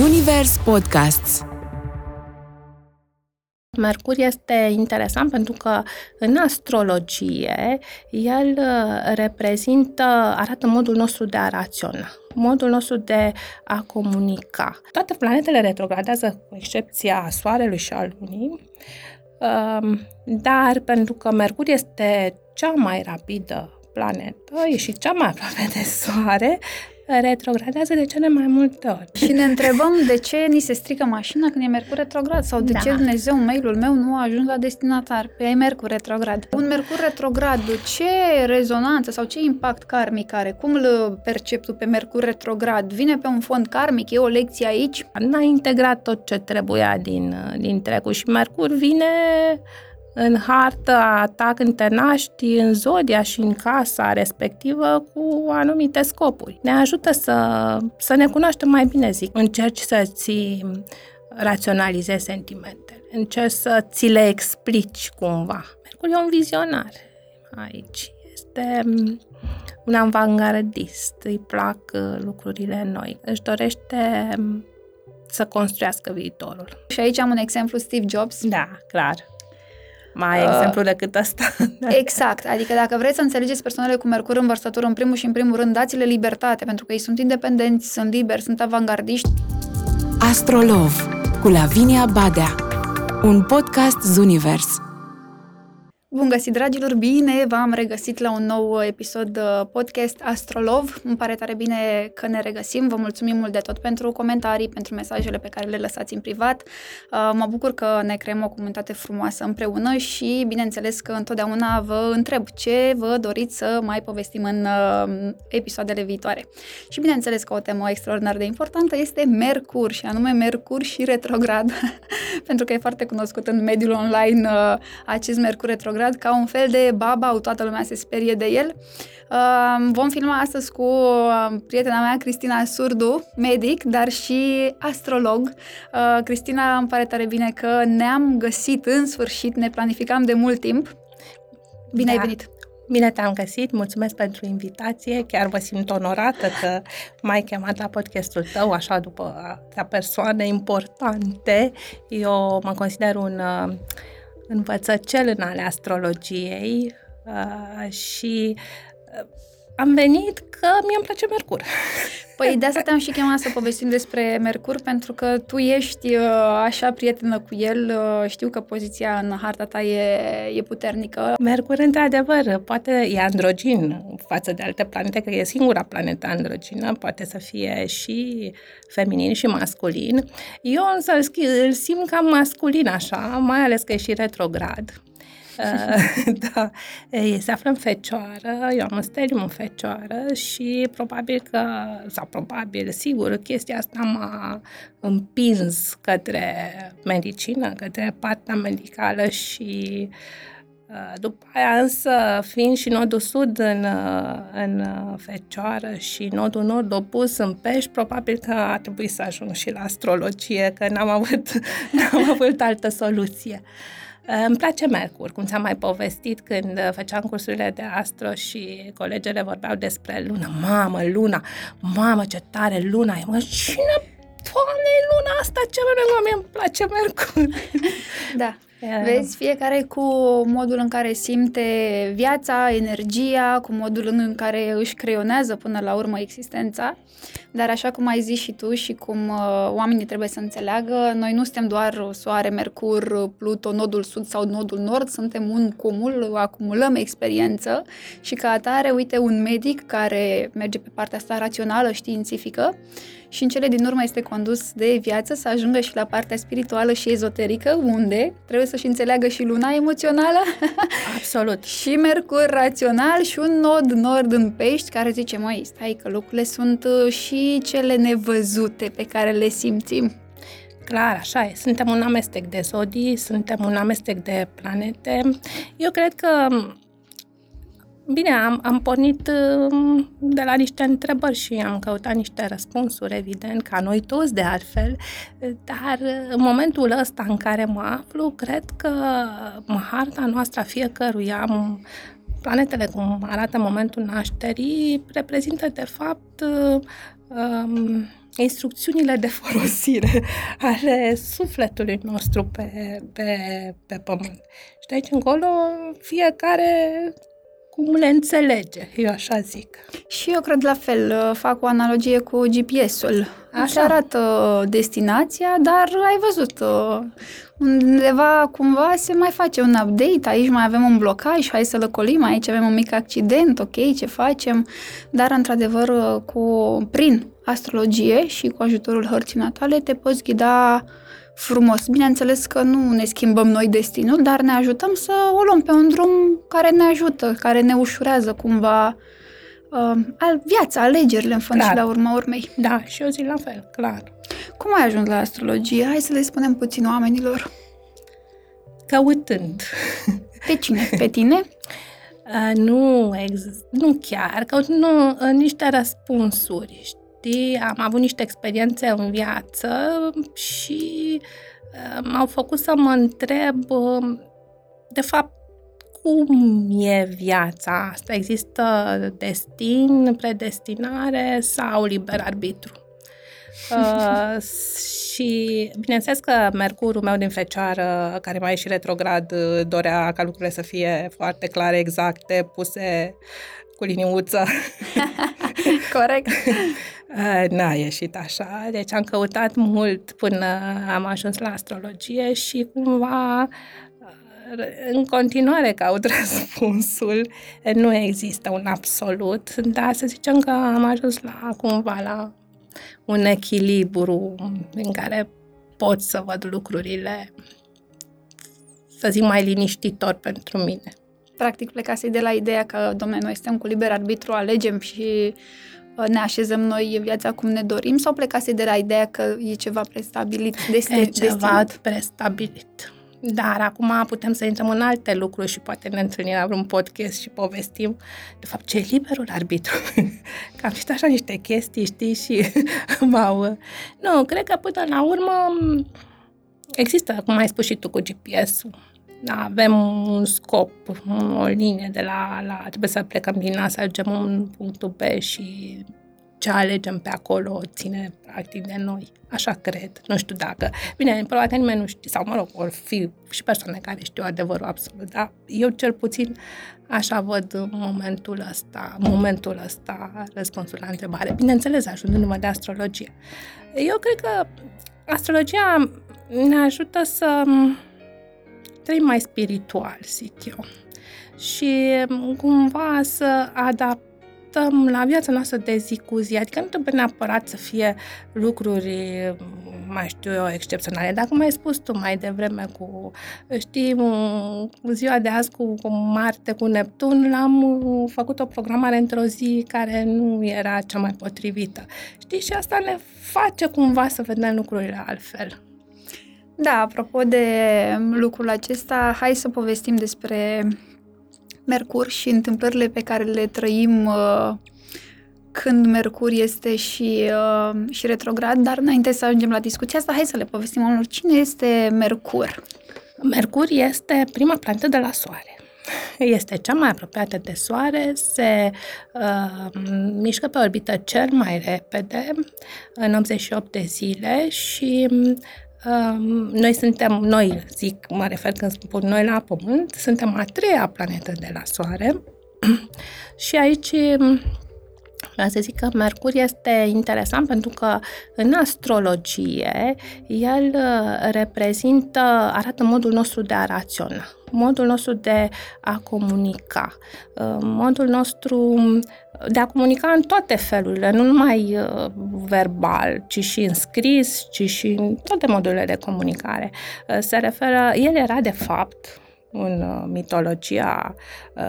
Zunivers Podcasts. Mercur este interesant pentru că în astrologie el arată modul nostru de a raționa, modul nostru de a comunica. Toate planetele retrogradează, cu excepția Soarelui și a Lunii, dar pentru că Mercur este cea mai rapidă planetă și cea mai aproape de Soare, retrogradează de cele mai multe ori. Și ne întrebăm de ce ni se strică mașina când e Mercur retrograd sau de ce Dumnezeu, mailul meu nu a ajuns la destinatar. Păi e Mercur retrograd. Un Mercur retrograd, ce rezonanță sau ce impact karmic are? Cum îl percepi tu pe Mercur retrograd? Vine pe un fond karmic? E o lecție aici? N-a integrat tot ce trebuia din trecut și Mercur vine în harta ta când te naști, în zodia și în casa respectivă cu anumite scopuri. Ne ajută să ne cunoaștem mai bine, zic. Încerci să-ți raționalizezi sentimentele, încerci să ți le explici cumva. Mercur e un vizionar aici. Este un avangardist, îi plac lucrurile noi, își dorește să construiască viitorul. Și aici am un exemplu, Steve Jobs. Da, clar. Mai exemplu decât ăsta. Exact, adică dacă vreți să înțelegeți persoanele cu Mercur în vărsătură, în primul și în primul rând, dați-le libertate, pentru că ei sunt independenți, sunt liberi, sunt avangardiști. Astrolov cu Lavinia Badea, un podcast Zunivers. Bun găsit, dragilor, bine v-am regăsit la un nou episod podcast Astrolov. Îmi pare tare bine că ne regăsim. Vă mulțumim mult de tot pentru comentarii, pentru mesajele pe care le lăsați în privat. Mă bucur că ne creăm o comunitate frumoasă împreună și, bineînțeles, că întotdeauna vă întreb ce vă doriți să mai povestim în episoadele viitoare. Și, bineînțeles, că o temă extraordinar de importantă este Mercur, și anume Mercur și retrograd, pentru că e foarte cunoscut în mediul online acest Mercur retrograd ca un fel de babau, toată lumea se sperie de el. Vom filma astăzi cu prietena mea, Cristina Surdu, medic, dar și astrolog. Cristina, îmi pare tare bine că ne-am găsit în sfârșit, ne planificam de mult timp. Bine ai venit! Bine te-am găsit, mulțumesc pentru invitație, chiar mă simt onorată că m-ai chemat la podcastul tău, așa după la persoane importante. Eu mă consider un învățăcel în ale astrologiei și am venit că mi-am place Mercur. Păi de asta te-am și chemat să povestim despre Mercur, pentru că tu ești așa prietenă cu el, știu că poziția în harta ta e puternică. Mercur, într-adevăr, poate e androgin față de alte planete, că e singura planetă androgină, poate să fie și feminin și masculin. Eu însă îl simt cam masculin așa, mai ales că e și retrograd. Da, se află în Fecioară, eu am un stelium în Fecioară și sigur, chestia asta m-a împins către medicină, către partea medicală și după aia însă, fiind și nodul sud în Fecioară și nodul nord opus în Pești, probabil că a trebuit să ajung și la astrologie, că n-am avut altă soluție. Îmi place Mercur, cum ți-am mai povestit când făceam cursurile de astro și colegele vorbeau despre lună. Mamă, ce tare luna e! Mă, cine, Doamne, luna asta? Ce mă, îmi place Mercur! Da. Vezi, fiecare cu modul în care simte viața, energia, cu modul în care își creionează până la urmă existența, dar așa cum ai zis și tu și cum oamenii trebuie să înțeleagă, noi nu suntem doar Soare, Mercur, Pluto, nodul sud sau nodul nord, suntem un cumul, acumulăm experiență și ca atare, uite, un medic care merge pe partea asta rațională, științifică, și în cele din urmă este condus de viață să ajungă și la partea spirituală și ezoterică, unde trebuie să-și înțeleagă și luna emoțională. Absolut. Și Mercur rațional și un nod nord în Pești care zice, măi, stai că lucrurile sunt și cele nevăzute pe care le simțim. Clar, așa e. Suntem un amestec de zodii, suntem un amestec de planete. Eu cred că bine, am pornit de la niște întrebări și am căutat niște răspunsuri, evident, ca noi toți de altfel, dar în momentul ăsta în care mă aflu, cred că harta noastră a fiecăruia, planetele cum arată în momentul nașterii, reprezintă de fapt instrucțiunile de folosire ale sufletului nostru pe pământ. Și de aici încolo fiecare cum le înțelege, eu așa zic. Și eu cred la fel, fac o analogie cu GPS-ul. Îți arată destinația, dar ai văzut, undeva cumva se mai face un update, aici mai avem un blocaj, hai să lăcolim, aici avem un mic accident, ok, ce facem? Dar într-adevăr, prin astrologie și cu ajutorul hărții natale te poți ghida frumos. Bineînțeles că nu ne schimbăm noi destinul, dar ne ajutăm să o luăm pe un drum care ne ajută, care ne ușurează cumva viața, alegerile în fond și la urma urmei. Da, și eu zic la fel, clar. Cum ai ajuns la astrologie? Hai să le spunem puțin oamenilor. Căutând. Pe cine? Pe tine? Nu chiar, căutând niște răspunsuri, am avut niște experiențe în viață și m-au făcut să mă întreb, de fapt, cum e viața asta? Există destin, predestinare sau liber arbitru? Și bineînțeles că Mercurul meu din Fecioară, care mai e și retrograd, dorea ca lucrurile să fie foarte clare, exacte, puse cu liniuță. Corect. N-a ieșit așa, deci am căutat mult până am ajuns la astrologie și cumva în continuare caut răspunsul. Nu există un absolut, dar să zicem că am ajuns la un echilibru în care pot să văd lucrurile, să zic, mai liniștitor pentru mine. Practic plecase de la ideea că, dom'le, noi suntem cu liber arbitru, alegem și ne așezăm noi în viața cum ne dorim, sau plecase de la ideea că e ceva prestabilit, prestabilit. Dar acum putem să intrăm în alte lucruri și poate ne întâlnim la vreun podcast și povestim, de fapt, ce e liberul arbitru. Că am citit așa niște chestii, știi, și nu, cred că până la urmă există, cum ai spus și tu cu GPS-ul. Da, avem un scop, o linie de trebuie să plecăm din A, să ajungem în punctul B și ce alegem pe acolo ține practic de noi. Așa cred. Nu știu dacă. Bine, probabil nimeni nu știe, sau vor fi și persoane care știu adevărul absolut, dar eu cel puțin așa văd în momentul ăsta răspunsul la întrebare. Bineînțeles, ajungându-mă de astrologie. Eu cred că astrologia ne ajută să trăim mai spiritual, zic eu, și cumva să adaptăm la viața noastră de zi cu zi, adică nu trebuie neapărat să fie lucruri, mai știu eu, excepționale. Dacă m-ai spus tu mai devreme ziua de azi cu Marte, cu Neptun, am făcut o programare într-o zi care nu era cea mai potrivită. Știi, și asta ne face cumva să vedem lucrurile altfel. Da, apropo de lucrul acesta, hai să povestim despre Mercur și întâmplările pe care le trăim când Mercur este și retrograd, dar înainte să ajungem la discuția asta, hai să le povestim oamenilor cine este Mercur. Mercur este prima planetă de la Soare. Este cea mai apropiată de Soare, se mișcă pe orbită cel mai repede, în 88 de zile și mă refer când spun noi la Pământ, suntem a treia planetă de la Soare și aici vreau să zic că Mercur este interesant pentru că în astrologie el arată modul nostru de a raționa, modul nostru de a comunica, modul nostru de a comunica în toate felurile, nu numai verbal, ci și în scris, ci și în toate modurile de comunicare. El era de fapt în mitologia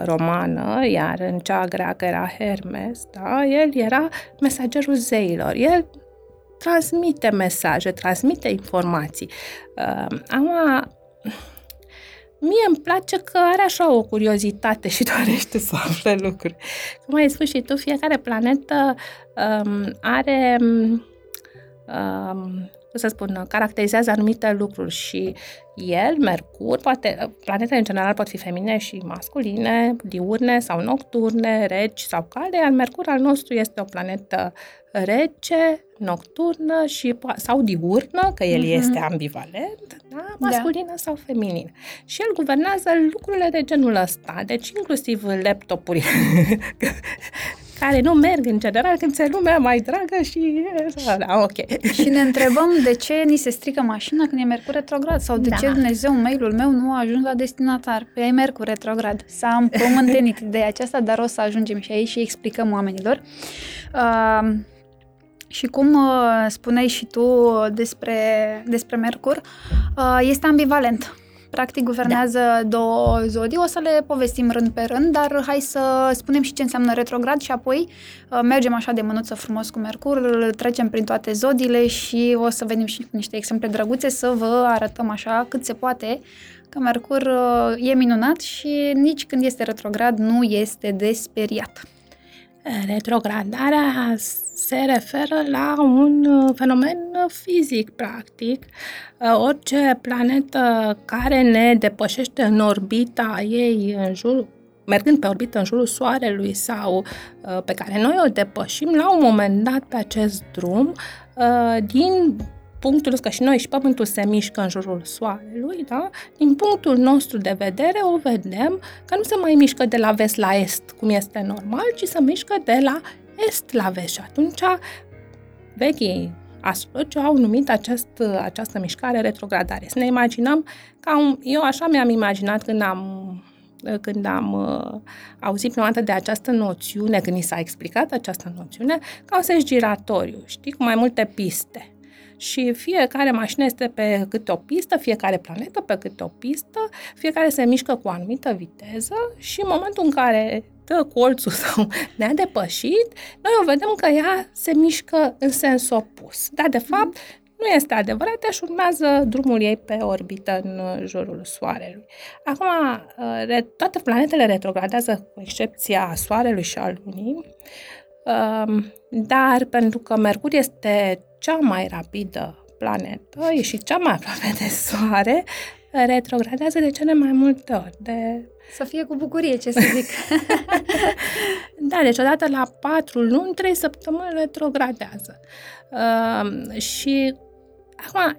romană, iar în cea greacă era Hermes, da? El era mesagerul zeilor, el transmite mesaje, transmite informații. Mie îmi place că are așa o curiozitate și dorește să afle lucruri. Cum ai spus și tu, fiecare planetă are cum să spun, caracterizează anumite lucruri și el, Mercur, poate, planetele în general pot fi feminine și masculine, diurne sau nocturne, reci sau calde, iar Mercur al nostru este o planetă rece, nocturnă și, sau diurnă, că el este ambivalent, da? Masculină sau feminină. Și el guvernează lucrurile de genul ăsta, deci inclusiv laptopurile care nu merg în general când ți-e lumea mai dragă și... Da, ok. Și ne întrebăm de ce ni se strică mașina când e Mercur retrograd sau de ce Dumnezeu, mailul meu nu a ajuns la destinatar. Păi e Mercur retrograd. S-a împământenit de aceasta, dar o să ajungem și aici și explicăm oamenilor. Și cum spuneai și tu despre Mercur, este ambivalent. Practic guvernează două zodii, o să le povestim rând pe rând, dar hai să spunem și ce înseamnă retrograd și apoi mergem așa de mânuță frumos cu Mercur, îl trecem prin toate zodiile și o să venim și cu niște exemple drăguțe să vă arătăm așa cât se poate că Mercur e minunat și nici când este retrograd nu este de speriat. Retrogradarea se referă la un fenomen fizic, practic. Orice planetă care ne depășește în orbita ei, mergând pe orbită în jurul Soarelui sau pe care noi o depășim, la un moment dat pe acest drum, din punctul că și noi și Pământul se mișcă în jurul Soarelui, da? Din punctul nostru de vedere o vedem că nu se mai mișcă de la vest la est, cum este normal, ci se mișcă de la est la vest. Și atunci vechii astrologi au numit această mișcare retrogradare. Să ne imaginăm, eu așa mi-am imaginat când am auzit prima dată de această noțiune, când mi s-a explicat această noțiune, ca un sens giratoriu, știi, cu mai multe piste. Și fiecare mașină este pe câte o pistă, fiecare planetă pe câte o pistă, fiecare se mișcă cu o anumită viteză și în momentul în care dă colțul sau ne-a depășit, noi o vedem că ea se mișcă în sens opus. Dar, de fapt, nu este adevărat și urmează drumul ei pe orbită în jurul Soarelui. Acum, toate planetele retrogradează, cu excepția Soarelui și a Lunii, dar pentru că Mercur este cea mai rapidă planetă și cea mai aproape de Soare, retrogradează de cele mai multe ori. Să fie cu bucurie, ce să zic. Da, deci odată la 4 luni, 3 săptămâni retrogradează. Și acum,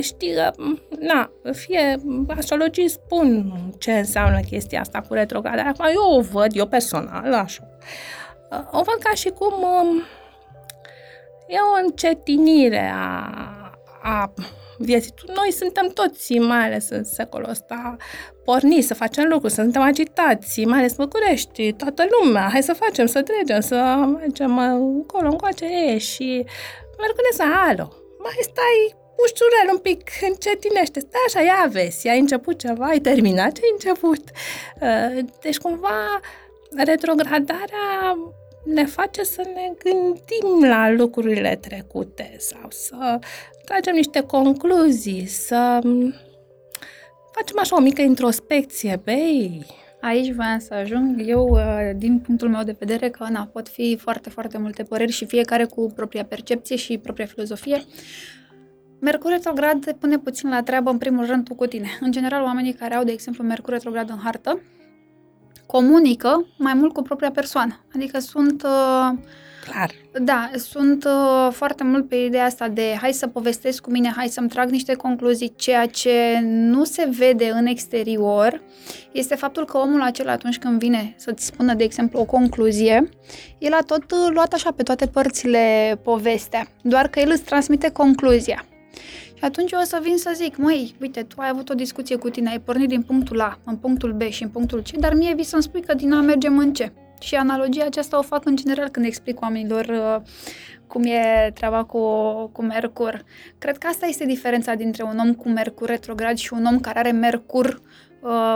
știi că, astrologii spun ce înseamnă chestia asta cu retrogradarea. Acum, eu o văd, eu personal, așa. O văd ca și cum... E o încetinire a vieții. Noi suntem toți, mai ales în secolul ăsta, porniți să facem lucruri, suntem agitați, mai ales București, toată lumea, hai să facem, să trecem, să mergem încolo, încoace, și mergând să alo, mai stai ușurel un pic, încetinește, stai așa, ia vezi, ai început ceva, ai terminat ce ai început. Deci cumva retrogradarea ne face să ne gândim la lucrurile trecute sau să tragem niște concluzii, să facem așa o mică introspecție, băi. Aici voiam să ajung eu, din punctul meu de vedere, că pot fi foarte, foarte multe păreri și fiecare cu propria percepție și propria filozofie. Mercur retrograd te pune puțin la treabă, în primul rând, tu cu tine. În general, oamenii care au, de exemplu, Mercur retrograd în hartă, comunică mai mult cu propria persoană. Adică sunt... Clar. Da, sunt foarte mult pe ideea asta de hai să povestesc cu mine, hai să-mi trag niște concluzii, ceea ce nu se vede în exterior este faptul că omul acela atunci când vine să-ți spună, de exemplu, o concluzie, el a tot luat așa pe toate părțile povestea, doar că el îți transmite concluzia. Și atunci eu o să vin să zic, măi, uite, tu ai avut o discuție cu tine, ai pornit din punctul A, în punctul B și în punctul C, dar mie vii să-mi spui că din A mergem în C. Și analogia aceasta o fac în general când explic oamenilor cum e treaba cu Mercur. Cred că asta este diferența dintre un om cu Mercur retrograd și un om care are Mercur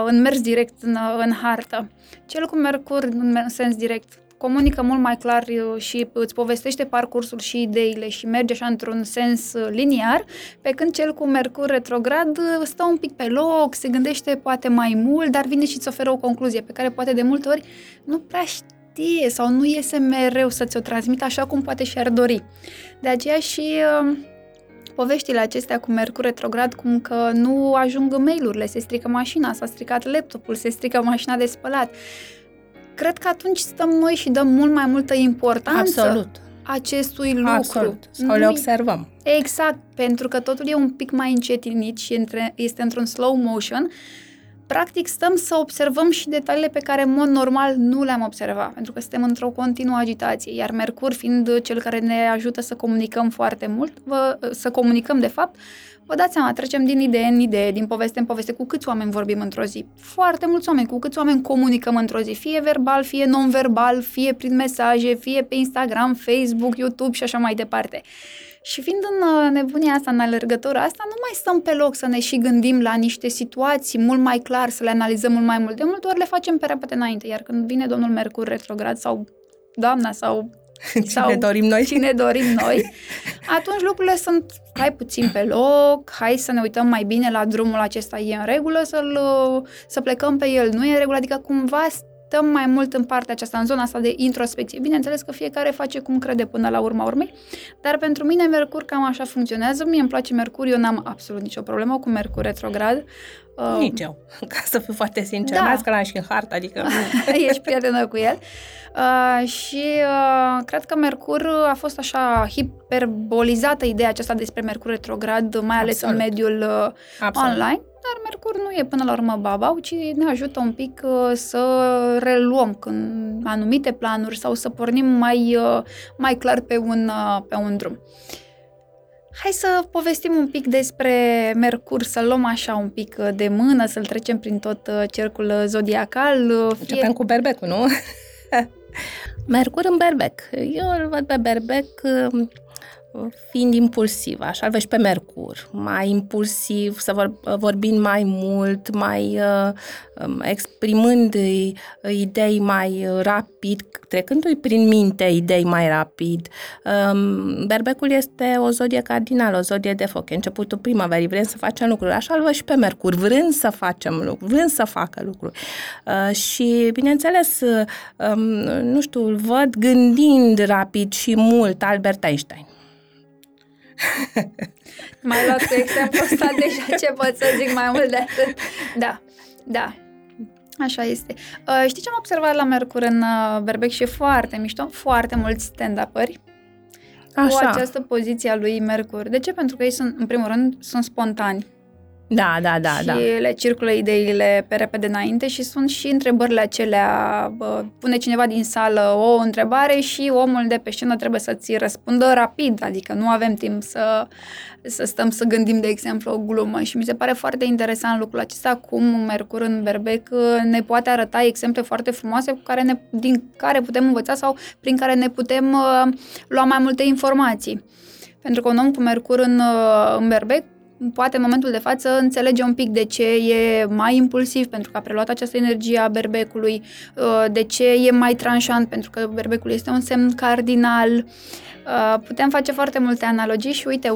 în mers direct în hartă. Cel cu Mercur în sens direct comunică mult mai clar și îți povestește parcursul și ideile și merge așa într-un sens liniar, pe când cel cu Mercur retrograd stă un pic pe loc, se gândește poate mai mult, dar vine și îți oferă o concluzie pe care poate de multe ori nu prea știe sau nu iese mereu să ți-o transmită așa cum poate și-ar dori. De aceea și poveștile acestea cu Mercur retrograd, cum că nu ajung mail-urile, se strică mașina, s-a stricat laptopul, se strică mașina de spălat. Cred că atunci stăm noi și dăm mult mai multă importanță acestui lucru. Absolut. Sau le observăm. Exact, pentru că totul e un pic mai încetinit și este într-un slow motion. Practic stăm să observăm și detaliile pe care în mod normal nu le-am observat, pentru că suntem într-o continuă agitație, iar Mercur fiind cel care ne ajută să comunicăm foarte mult, vă dați seama, trecem din idee în idee, din poveste în poveste, cu câți oameni vorbim într-o zi? Foarte mulți oameni, cu câți oameni comunicăm într-o zi, fie verbal, fie non-verbal, fie prin mesaje, fie pe Instagram, Facebook, YouTube și așa mai departe. Și fiind în nebunia asta, în alergătura asta, nu mai stăm pe loc să ne și gândim la niște situații mult mai clar, să le analizăm mult mai mult. De multe ori le facem pe repede înainte, iar când vine domnul Mercur retrograd sau doamna sau cine dorim noi, atunci lucrurile sunt hai puțin pe loc, hai să ne uităm mai bine la drumul acesta, e în regulă, să plecăm pe el, nu e în regulă, adică cumva stăm mai mult în partea aceasta, în zona asta de introspecție. Bineînțeles că fiecare face cum crede până la urma urmei, dar pentru mine Mercur cam așa funcționează, mie îmi place Mercur, eu n-am absolut nicio problemă cu Mercur retrograd. Nici eu, ca să fiu foarte sincer, da. Că l-am și în hartă, adică... Ești prietenă cu el. Și cred că Mercur a fost așa hiperbolizată ideea aceasta despre Mercur retrograd, mai ales în mediul online. Dar Mercur nu e până la urmă babau, ci ne ajută un pic să reluăm când anumite planuri sau să pornim mai clar pe un drum. Hai să povestim un pic despre Mercur, să-l luăm așa un pic de mână, să-l trecem prin tot cercul zodiacal. Începem cu berbecul, nu? Mercur în berbec. Eu îl văd pe berbec fiind impulsiv, așa îl vezi pe Mercur, mai impulsiv, să vorbim mai mult, mai exprimând idei mai rapid, trecându-i prin minte idei mai rapid. Berbecul este o zodie cardinală, o zodie de foc, e începutul primăverii, vrem să facem lucruri, așa îl vezi și pe Mercur, vrând să facă lucruri. Și, bineînțeles, nu știu, îl văd gândind rapid și mult, Albert Einstein. M-ai luat cu exemplul ăsta, deja ce pot să zic mai mult de atât. Da, așa este. Știi ce am observat la Mercur în berbec și e foarte mișto? Foarte mulți stand-up-ări cu această poziție a lui Mercur. De ce? Pentru că ei sunt, în primul rând, sunt spontani. Da. Și le circulă ideile pe repede înainte și sunt și întrebările acelea. Pune cineva din sală o întrebare și omul de pe scenă trebuie să-ți răspundă rapid, adică nu avem timp să stăm să gândim, de exemplu, o glumă. Și mi se pare foarte interesant lucrul acesta, cum Mercur în berbec ne poate arăta exemple foarte frumoase din care putem învăța sau prin care ne putem lua mai multe informații. Pentru că un om cu Mercur în berbec poate în momentul de față înțelege un pic de ce e mai impulsiv, pentru că a preluat această energie a berbecului, de ce e mai tranșant, pentru că berbecul este un semn cardinal. Putem face foarte multe analogii și uite,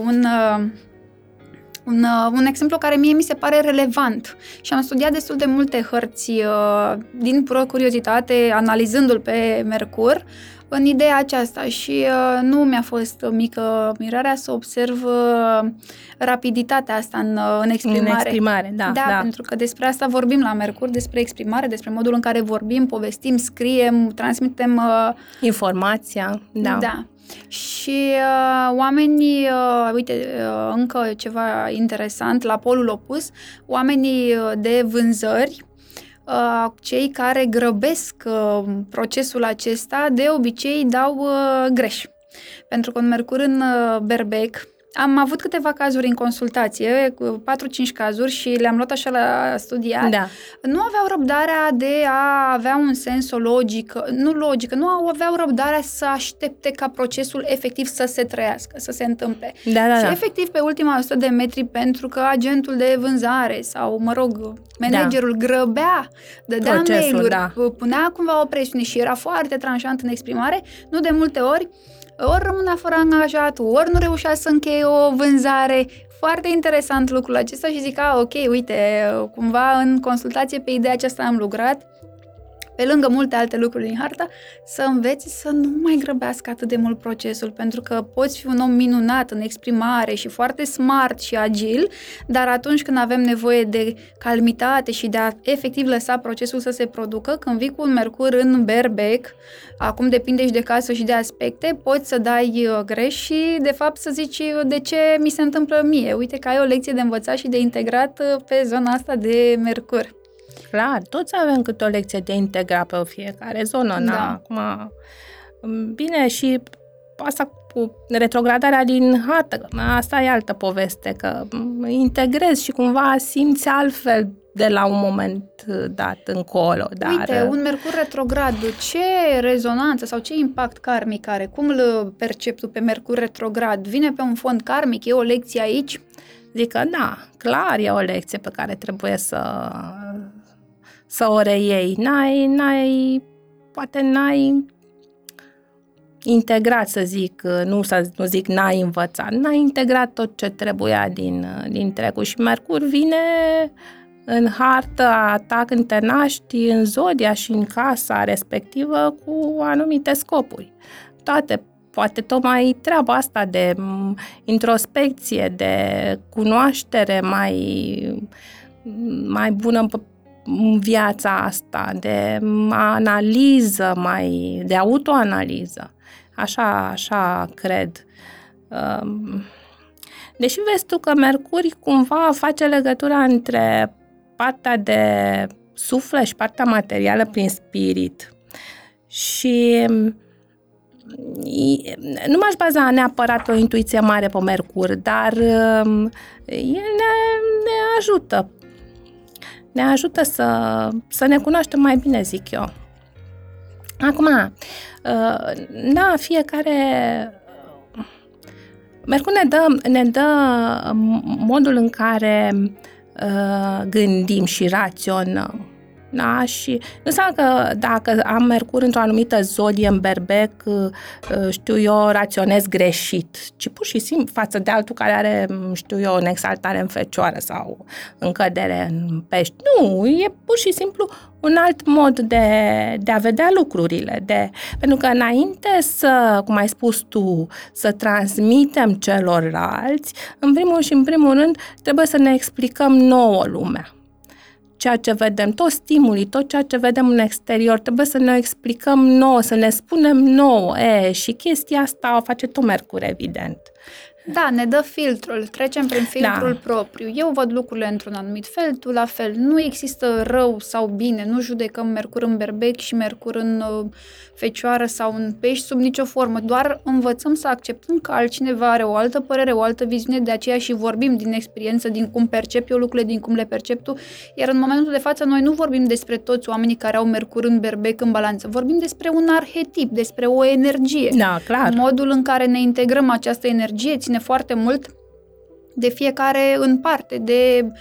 un exemplu care mie mi se pare relevant și am studiat destul de multe hărți din pură curiozitate, analizându-l pe Mercur, în ideea aceasta și nu mi-a fost mică mirarea să observ rapiditatea asta în exprimare. În exprimare, da. Pentru că despre asta vorbim la Mercur, despre exprimare, despre modul în care vorbim, povestim, scriem, transmitem... informația, da. Și oamenii, încă ceva interesant, la polul opus, oamenii de vânzări, cei care grăbesc procesul acesta de obicei dau greș. Pentru că în Mercur în berbec am avut câteva cazuri în consultație, 4-5 cazuri și le-am luat așa la studiat. Da. Nu aveau răbdarea de a avea un sens, nu aveau răbdarea să aștepte ca procesul efectiv să se trăiască, să se întâmple. Da. Și efectiv pe ultima 100 de metri pentru că agentul de vânzare sau, managerul grăbea, dădea procesul, mail-uri, punea cumva o presiune și era foarte tranșant în exprimare, nu de multe ori rămânea fără angajat, ori nu reușea să încheie o vânzare. Foarte interesant lucrul acesta și zic, uite, cumva în consultație pe ideea aceasta am lucrat. pe lângă multe alte lucruri din harta, să înveți să nu mai grăbească atât de mult procesul, pentru că poți fi un om minunat în exprimare și foarte smart și agil, dar atunci când avem nevoie de calmitate și de a efectiv lăsa procesul să se producă, când vii cu un mercur în berbec, acum depinde și de casă și de aspecte, poți să dai greș și de fapt să zici de ce mi se întâmplă mie. Uite că ai o lecție de învățat și de integrat pe zona asta de mercur. Clar, toți avem câte o lecție de integrat pe fiecare zonă. Da. Acum, bine, și asta cu retrogradarea din hartă, asta e altă poveste, că integrezi și cumva simți altfel de la un moment dat încolo. Dar... Uite, un mercur retrograd, ce rezonanță sau ce impact karmic are? Cum îl percepi tu pe mercur retrograd? Vine pe un fond karmic? E o lecție aici? Adică, da, clar e o lecție pe care trebuie să o reiei. Poate n-ai integrat, să zic, nu zic n-ai învățat, n-ai integrat tot ce trebuia din trecut. Și Mercur vine în harta ta când te naști, în zodia și în casa respectivă, cu anumite scopuri. Poate tocmai treaba asta de introspecție, de cunoaștere mai bună în viața asta, de analiză, de autoanaliză. Așa cred. Deși vezi tu că Mercur cumva face legătura între partea de suflet și partea materială prin spirit. Și nu m-aș baza neapărat pe o intuiție mare pe Mercur, dar el ne ajută. Ne ajută să ne cunoaștem mai bine, zic eu. Acum, fiecare... Mercur ne dă modul în care gândim și raționăm. Da, și nu știu că dacă am Mercur într-o anumită zodie în berbec, știu eu, raționez greșit, ci pur și simplu față de altul care are, știu eu, în exaltare în Fecioară sau în cădere în Pești. Nu, e pur și simplu un alt mod de a vedea lucrurile. Pentru că înainte să, cum ai spus tu, să transmitem celorlalți, în primul rând, trebuie să ne explicăm nouă lumea. Ceea ce vedem, toți stimulii, tot ceea ce vedem în exterior, trebuie să ne explicăm nouă, să ne spunem nouă. Și chestia asta o face tot Mercur, evident. Da, ne dă filtrul, trecem prin filtrul propriu. Eu văd lucrurile într-un anumit fel, tu la fel. Nu există rău sau bine, nu judecăm Mercur în berbec și Mercur în Fecioară sau în Pești sub nicio formă, doar învățăm să acceptăm că altcineva are o altă părere, o altă viziune, de aceea și vorbim din experiență, din cum percep eu lucrurile, din cum le percep tu, iar în momentul de față noi nu vorbim despre toți oamenii care au Mercur în berbec în balanță, vorbim despre un arhetip, despre o energie. Da, clar. Modul în care ne integrăm această energie ține foarte mult de fiecare în parte, de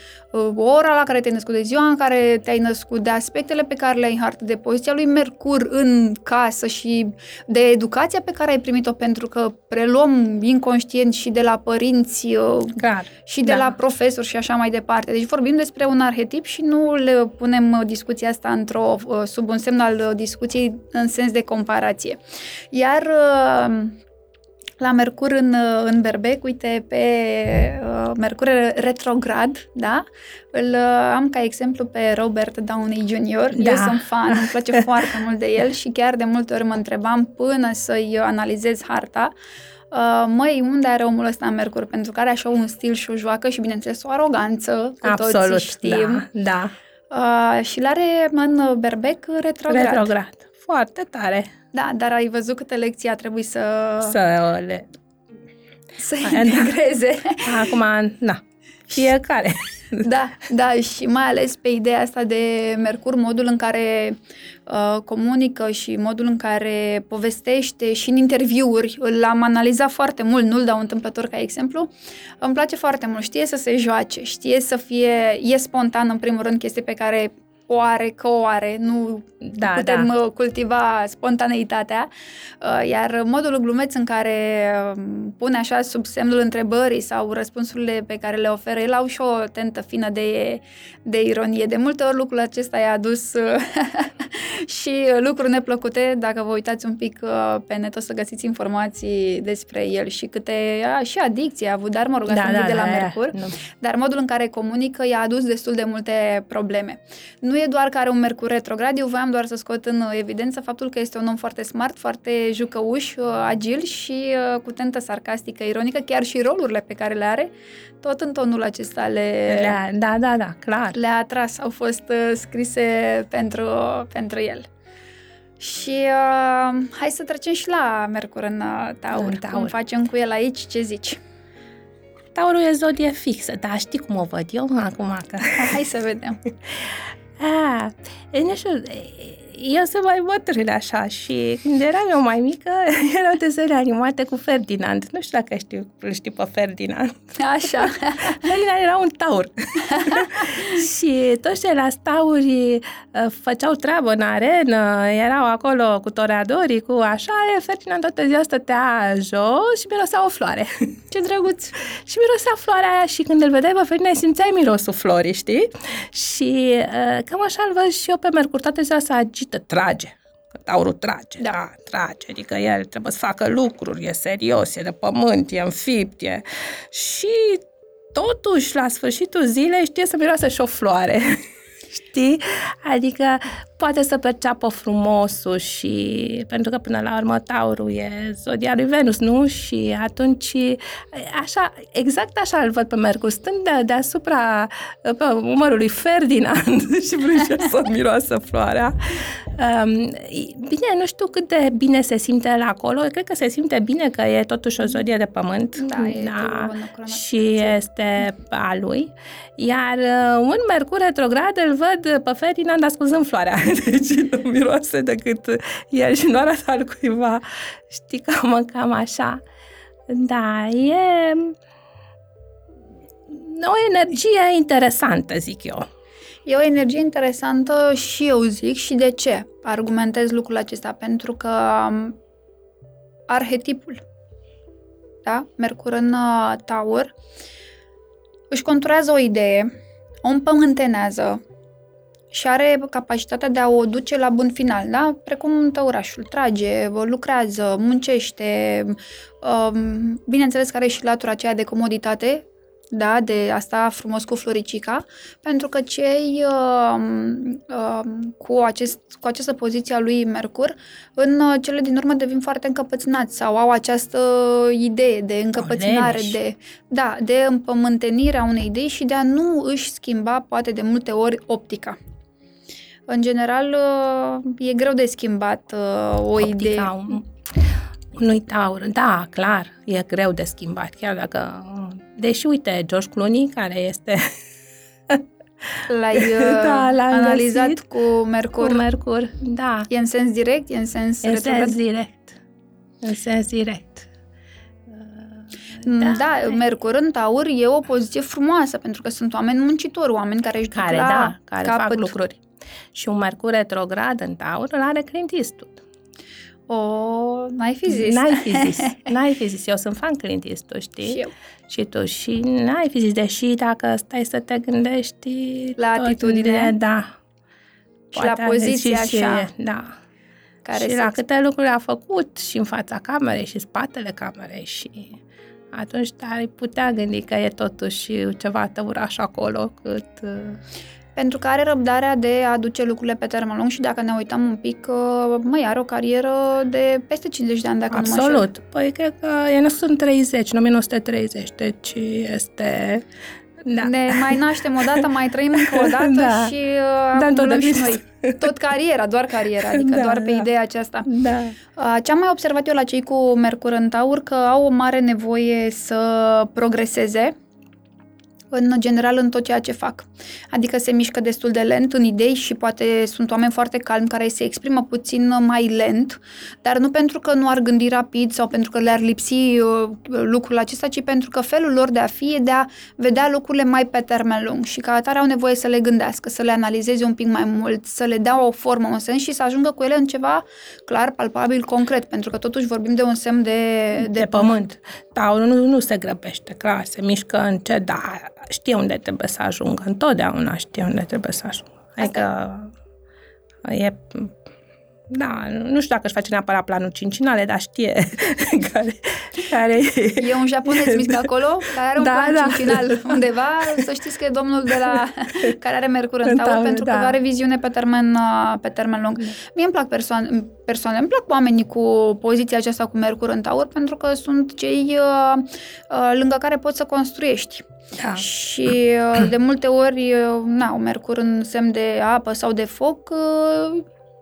ora la care te-ai născut, de ziua în care te-ai născut, de aspectele pe care le-ai în hartă, de poziția lui Mercur în casă și de educația pe care ai primit-o, pentru că preluăm inconștient și de la părinți și de la profesori și așa mai departe. Deci vorbim despre un arhetip și nu le punem discuția asta sub un semn al discuției în sens de comparație. Iar... La Mercur în berbec, uite, pe Mercur retrograd, da? Îl am ca exemplu pe Robert Downey Jr. Da. Eu sunt fan, îmi place foarte mult de el și chiar de multe ori mă întrebam până să-i analizez harta, unde are omul ăsta Mercur? Pentru că are așa un stil și o joacă și, bineînțeles, o aroganță, cu absolut, toții știm. Da, da. Și l-are în berbec retrograd. Foarte tare. Da, dar ai văzut câte lecții a trebuit să integreze. Acum, na, fiecare. Da, și mai ales pe ideea asta de Mercur, modul în care comunică și modul în care povestește și în interviuri. L-am analizat foarte mult, nu-l dau întâmplător ca exemplu. Îmi place foarte mult, știe să se joace, știe să fie spontan în primul rând, chestii pe care oare, nu da, putem da. Cultiva spontaneitatea, iar modul glumeț în care pune așa sub semnul întrebării sau răspunsurile pe care le oferă, el au și o tentă fină de ironie. De multe ori lucrul acesta i-a adus și lucruri neplăcute. Dacă vă uitați un pic pe net o să găsiți informații despre el și câte și adicție a avut, dar mă rog, la Mercur. Nu. Dar modul în care comunică i-a adus destul de multe probleme. Nu e doar că are un Mercur retrograd, eu voiam doar să scot în evidență faptul că este un om foarte smart, foarte jucăuș, agil și cu tentă sarcastică, ironică, chiar și rolurile pe care le are, tot în tonul acesta clar. Le-a atras, au fost scrise pentru el. Și hai să trecem și la Mercur în Taur. Cum facem cu el aici, ce zici? Taurul e zodie fixă, dar știi cum o văd eu acum? Hai să vedem. Nu știu, eu sunt mai bătrână așa și când eram eu mai mică, erau desene animate cu Ferdinand. Nu știu dacă îl știi pe Ferdinand. Așa. Ferdinand era un taur. Și toți ceilalți tauri făceau treabă în arenă, erau acolo cu toreadorii, cu așa, Ferdinand toată ziua stătea jos și mirosea o floare. Ce drăguț! Și mirosea floarea aia și când îl vedeai pe Ferdinand, simțeai mirosul florii, știi? Și cam așa îl văd și eu pe Mercur, toată ziua să agită, trage. Taurul trage, trage, adică el trebuie să facă lucruri, e serios, e de pământ, e înfipt, e... Și totuși, la sfârșitul zilei, știe să miroase și o floare, știi? Adică poate să perceapă frumosul și... Pentru că până la urmă Taurul e zodia lui Venus, nu? Și atunci, așa, exact așa îl văd pe Mercur, stând deasupra pe umărul lui Ferdinand și vrând să miroasă floarea. Bine, nu știu cât de bine se simte el acolo, cred că se simte bine că e totuși o zodie de pământ. Și este a lui. Iar un Mercur retrograd îl văd pe Ferdinand ascunzând floarea. Deci nu miroase decât el și nu arată al cuiva. Știi, cam așa. Da, e o energie interesantă, zic eu. E o energie interesantă și eu zic, și de ce argumentez lucrul acesta? Pentru că arhetipul, da? Mercur în Taur, își conturează o idee, o împământenează și are capacitatea de a o duce la bun final, da? Precum tăurașul, trage, lucrează, muncește, bineînțeles că are și latura aceea de comoditate, da, de asta frumos cu floricica, pentru că cei cu această poziție a lui Mercur în cele din urmă devin foarte încăpățânați sau au această idee de încăpățânare, de împământenirea unei idei și de a nu își schimba poate de multe ori optica. În general e greu de schimbat idee. Unui taur, da, clar, e greu de schimbat, chiar dacă... Deși, uite, George Clooney, care este... L-ai analizat cu Mercur, da. E în sens direct, e în sens retrograd? În sens direct. Da, Mercur în Taur e o poziție frumoasă, pentru că sunt oameni muncitori, oameni care își duc fac lucruri. Și un Mercur retrograd în Taur îl are Clint Eastwood. N-ai fi zis. Eu sunt fan Clint Eastwood, știi? Și eu. Și tu. Și n-ai fi zis, deși dacă stai să te gândești... La atitudinea. Da. Și poate la poziția așa. Da. Care și la câte lucruri a făcut și în fața camerei și spatele camerei și... Atunci ai putea gândi că e totuși ceva tăuraș acolo cât... Pentru că are răbdarea de a duce lucrurile pe termen lung și dacă ne uităm un pic, are o carieră de peste 50 de ani, dacă nu mă știu. Absolut. Păi cred că e născut în 1930, deci este... Da. Ne mai naștem o dată, mai trăim încă o dată și acumulăm și noi. Tot cariera, doar cariera, adică doar pe ideea aceasta. Da. Ce am mai observat eu la cei cu Mercur în Taur, că au o mare nevoie să progreseze, în general în tot ceea ce fac. Adică se mișcă destul de lent în idei și poate sunt oameni foarte calmi care se exprimă puțin mai lent, dar nu pentru că nu ar gândi rapid sau pentru că le-ar lipsi lucrul acesta, ci pentru că felul lor de a fi e de a vedea lucrurile mai pe termen lung și ca atare au nevoie să le gândească, să le analizeze un pic mai mult, să le dea o formă, un sens și să ajungă cu ele în ceva clar, palpabil, concret, pentru că totuși vorbim de un semn de pământ. Taurul nu se grăbește, clar, se mișcă încet, dar știe unde trebuie să ajungă, întotdeauna știe unde trebuie să ajungă. Adică e... Da, nu știu dacă își face neapărat planul cincinale, dar știe care e un japonez mic acolo, care are un plan cincinal undeva, să știți că e domnul de la care are Mercur în Taur, pentru că are viziune pe termen lung. Mie îmi plac persoane, îmi plac oamenii cu poziția aceasta cu Mercur în Taur, pentru că sunt cei lângă care poți să construiești. Da. Și de multe ori, un Mercur în semn de apă sau de foc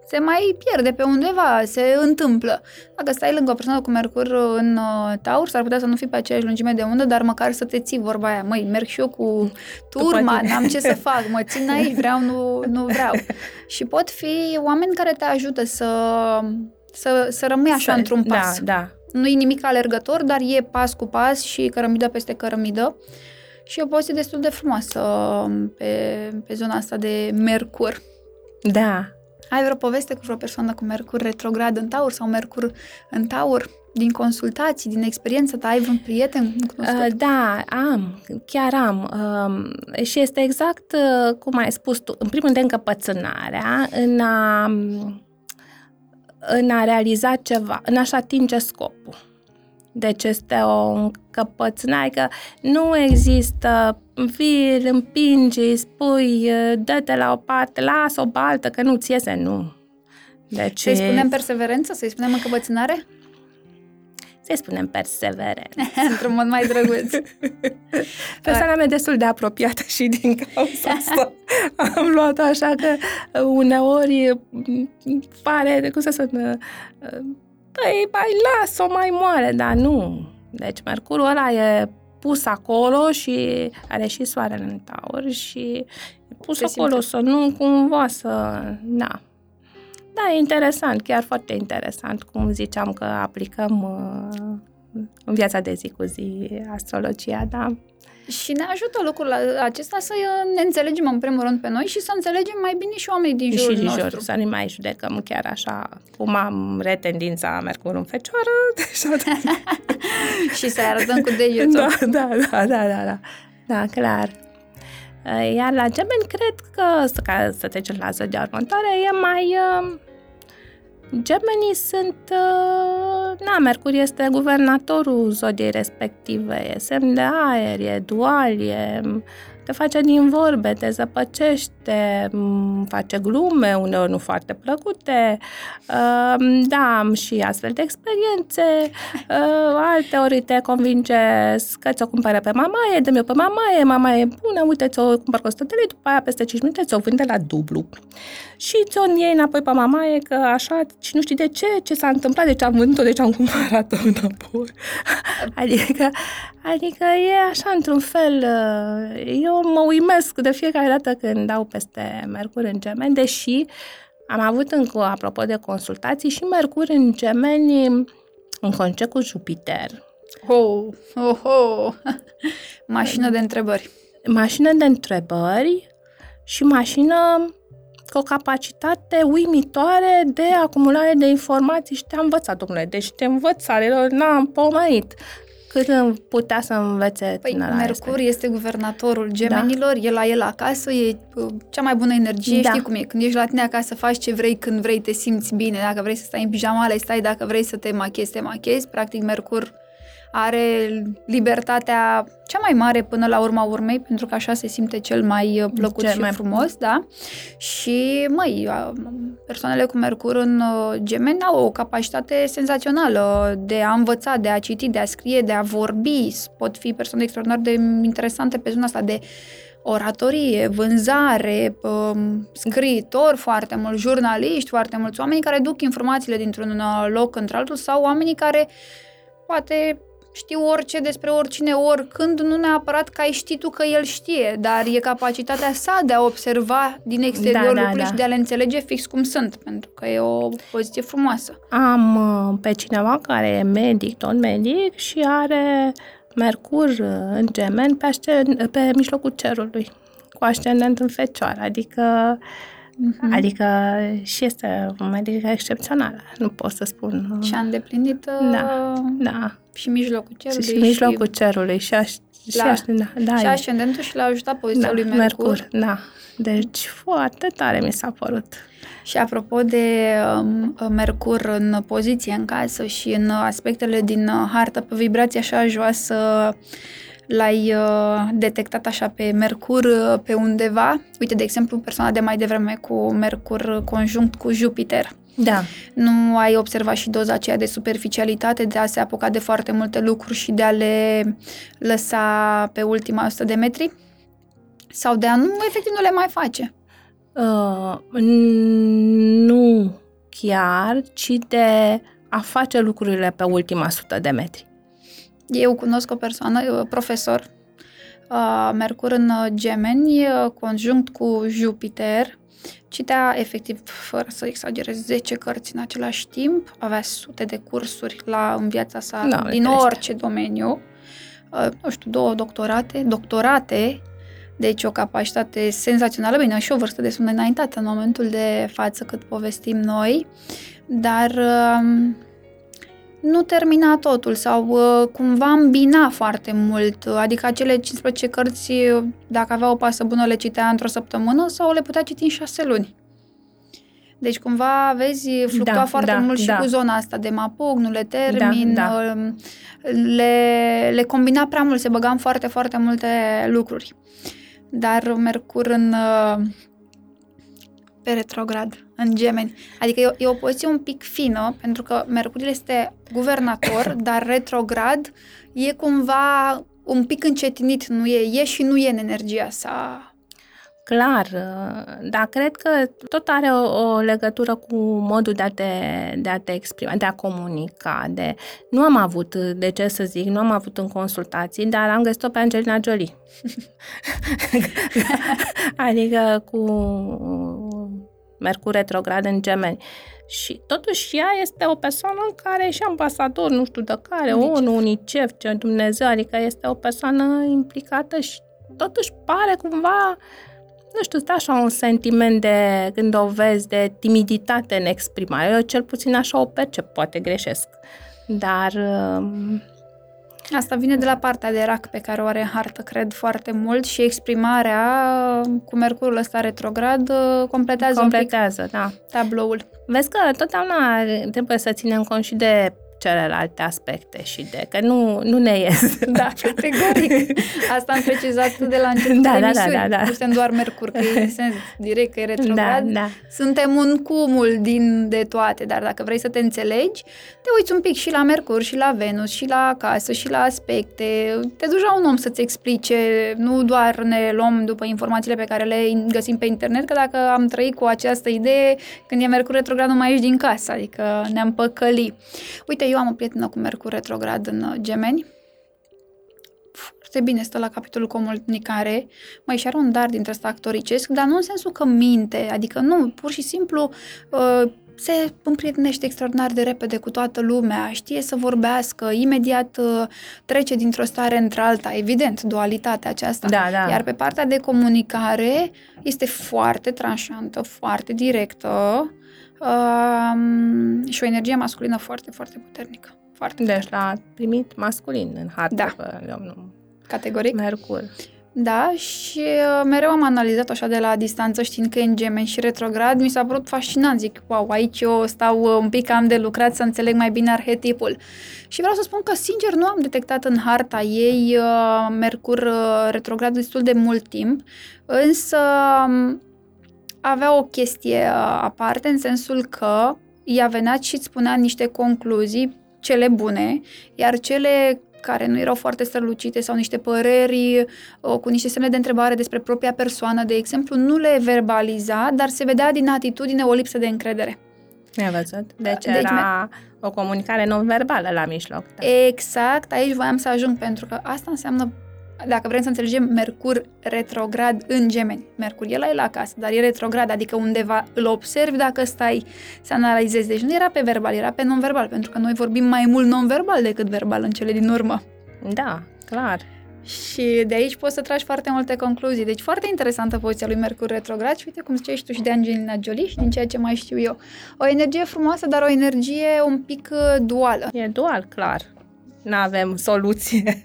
se mai pierde pe undeva, se întâmplă. Dacă stai lângă o persoană cu Mercur în Taur, s-ar putea să nu fii pe aceeași lungime de undă, dar măcar să te ții, vorba aia. Măi, merg și eu cu turma, n-am ce să fac, mă țin aici, vreau, nu vreau. Și pot fi oameni care te ajută să rămâi așa într-un pas. Da. Nu e nimic alergător, dar e pas cu pas și cărămidă peste cărămidă. Și e o poziție destul de frumoasă pe zona asta de Mercur. Da. Ai vreo poveste cu vreo persoană cu Mercur retrograd în Taur sau Mercur în Taur din consultații, din experiența ta? Ai vreun prieten cunoscut? Da, chiar am. Și este exact cum ai spus tu. În primul rând, încăpățânarea în a realiza ceva, în a-și atinge scopul. Deci este o încăpățânare că nu există, vii, îl împingi, spui, dă-te la o parte, lasă-o pe altă, că nu-ți iese, nu. Deci... Să-i spunem perseverență? Să-i spunem încăpățânare? Să-i spunem perseverență. Într-un mod mai drăguț. Persoana mea destul de apropiată și din cauza asta am luat așa că uneori pare, cum să spun... Păi, las-o mai moare, dar nu. Deci Mercurul ăla e pus acolo și are și soarele în Taur și e pus acolo să nu cumva să... Da. Da, e interesant, chiar foarte interesant. Cum ziceam că aplicăm în viața de zi cu zi astrologia, da? Și ne ajută lucrul acesta să ne înțelegem în primul rând pe noi și să înțelegem mai bine și oamenii din jurul nostru. Să nu mai judecăm chiar așa cum am retendința Mercur în Fecioară. Și să-i arătăm cu degetul. Da. Da, clar. Iar la gemeni cred că, ca să trecem la zodia următoare, e mai... Gemenii sunt... Mercur este guvernatorul zodiei respective, e semn de aer, e dual, te face din vorbe, te zăpăcește, face glume, uneori nu foarte plăcute, am și astfel de experiențe, alteori te convinge că ți-o cumpără pe mamaie, dă-mi eu pe mamaie, mamaie e bună, uite, ți-o cumpăr cu 100 de lei, după aia peste 5 minute ți-o vând de la dublu și ți-o iei înapoi pe mamaie, că așa, și nu știi de ce s-a întâmplat, de ce am vândut-o, de ce am cumpărat-o înapoi. Adică e așa, într-un fel, eu mă uimesc de fiecare dată când dau peste Mercur în Gemeni, deși am avut încă, apropo de consultații, și Mercur în Gemeni în concert cu Jupiter. Mașină de întrebări. Mașină de întrebări și mașină cu o capacitate uimitoare de acumulare de informații și te-a învățat, domnule, deci te învăț, n-am pomenit. Cât putea să învețe tânăra. Păi, Mercur este guvernatorul gemenilor, da. E la el acasă, e cea mai bună energie, da. Știi cum e, când ești la tine acasă faci ce vrei, când vrei, te simți bine, dacă vrei să stai în pijamale, stai, dacă vrei să te machezi, te machezi, practic Mercur are libertatea cea mai mare până la urma urmei, pentru că așa se simte cel mai plăcut frumos, da? Și, persoanele cu Mercur în Gemeni au o capacitate senzațională de a învăța, de a citi, de a scrie, de a vorbi. Pot fi persoane extraordinar de interesante pe zona asta de oratorie, vânzare, scriitori foarte mulți, jurnaliști foarte mulți, oameni care duc informațiile dintr-un loc într-altul sau oamenii care poate știu orice despre oricine, oricând, nu neapărat că ai ști tu că el știe, dar e capacitatea sa de a observa din exterior lucruri și de a le înțelege fix cum sunt, pentru că e o poziție frumoasă. Am pe cineva care e medic, tot medic, și are Mercur în Gemeni pe mijlocul cerului, cu ascendent în Fecioară, adică adică și este o medică excepțională, nu pot să spun. Și a îndeplinit și mijlocul cerului. Și mijlocul cerului și ascendentul și l-a ajutat poziția lui Mercur. Da. Deci foarte tare mi s-a părut. Și apropo de Mercur în poziție în casă și în aspectele din hartă, pe vibrația așa joasă, l-ai detectat așa pe Mercur pe undeva? Uite, de exemplu, persoana de mai devreme cu Mercur conjunct cu Jupiter. Da. Nu ai observat și doza aceea de superficialitate, de a se apuca de foarte multe lucruri și de a le lăsa pe ultima 100 de metri? Sau de a nu, efectiv, nu le mai face? Nu chiar, ci de a face lucrurile pe ultima 100 de metri. Eu cunosc o persoană, profesor, Mercur în Gemeni, conjunct cu Jupiter, citea efectiv, fără să exagerez, 10 cărți în același timp, avea sute de cursuri în viața sa, din orice domeniu, nu știu, 2 doctorate, deci o capacitate senzațională, bine, și o vârstă destul de înaintată în momentul de față cât povestim noi, dar nu termina totul sau cumva îmbina foarte mult, adică acele 15 cărți, dacă avea o pasă bună, le citea într-o săptămână sau le putea citi în 6 luni. Deci cumva, vezi, fluctua foarte mult și cu zona asta de mapuc, nu le termin, le combina prea mult, se băga în foarte, foarte multe lucruri. Dar Mercur pe retrograd, în Gemeni. Adică e o poziție un pic fină, pentru că Mercur este guvernator, dar retrograd e cumva un pic încetinit, nu e și nu e în energia sa. Clar, dar cred că tot are o legătură cu modul de a te exprima, de a comunica. Nu am avut, de ce să zic, nu am avut în consultații, dar am găsit-o pe Angelina Jolie. Adică cu Mercur retrograd în Gemeni. Și totuși ea este o persoană care e și ambasador, nu știu de care, ONU, UNICEF, ce Dumnezeu, adică este o persoană implicată și totuși pare cumva, nu știu, stă așa un sentiment de, când o vezi, de timiditate în exprimare. Eu cel puțin așa o percep, poate greșesc. Dar asta vine de la partea de rac pe care o are în hartă, cred, foarte mult, și exprimarea cu Mercurul ăsta retrograd completează un pic tabloul. Vezi că totdeauna trebuie să ținem cont și de celelalte aspecte și de că nu ne ies. Da, categoric. Asta am precizat de la începutul emisiunii. Nu suntem doar Mercur, că e în sens direct, că e retrograd. Da. Suntem un cumul de toate, dar dacă vrei să te înțelegi, te uiți un pic și la Mercur, și la Venus, și la casă, și la aspecte. Te duci la un om să-ți explice, nu doar ne luăm după informațiile pe care le găsim pe internet, că dacă am trăit cu această idee, când e Mercur retrograd nu mai ești din casă, adică ne-am păcălit. Uite, eu am o prietenă cu Mercur retrograd în Gemeni. Foarte bine stă la capitolul comunicare. Mai și are un dar dintre ăsta actoricesc, dar nu în sensul că minte, adică nu, pur și simplu se împrietenește extraordinar de repede cu toată lumea, știe să vorbească, imediat trece dintr-o stare într-alta, evident, dualitatea aceasta. Iar pe partea de comunicare este foarte tranșantă, foarte directă, și o energie masculină foarte, foarte puternică. Deci l-a primit masculin în hartă. Categoric. Mercur. Da, și mereu am analizat așa de la distanță, știind că e în Gemeni și retrograd, mi s-a părut fascinant. Zic, wow, aici eu stau un pic, am de lucrat să înțeleg mai bine arhetipul. Și vreau să spun că, sincer, nu am detectat în harta ei Mercur retrograd destul de mult timp, însă avea o chestie aparte, în sensul că ea venea și îți spunea niște concluzii, cele bune, iar cele care nu erau foarte strălucite sau niște păreri cu niște semne de întrebare despre propria persoană, de exemplu, nu le verbaliza, dar se vedea din atitudine o lipsă de încredere. Mi-a văzut. Deci era O comunicare non-verbală la mijloc. Da. Exact, aici voiam să ajung, pentru că asta înseamnă, dacă vrem să înțelegem Mercur retrograd în Gemeni. Mercur e la el acasă, dar e retrograd, adică undeva îl observi dacă stai să analizezi. Deci nu era pe verbal, era pe non-verbal, pentru că noi vorbim mai mult non-verbal decât verbal în cele din urmă. Da, clar. Și de aici poți să tragi foarte multe concluzii. Deci foarte interesantă poziția lui Mercur retrograd și uite cum ziceai tu și de Angelina Jolie și din ceea ce mai știu eu. O energie frumoasă, dar o energie un pic duală. E dual, clar. N-avem soluție.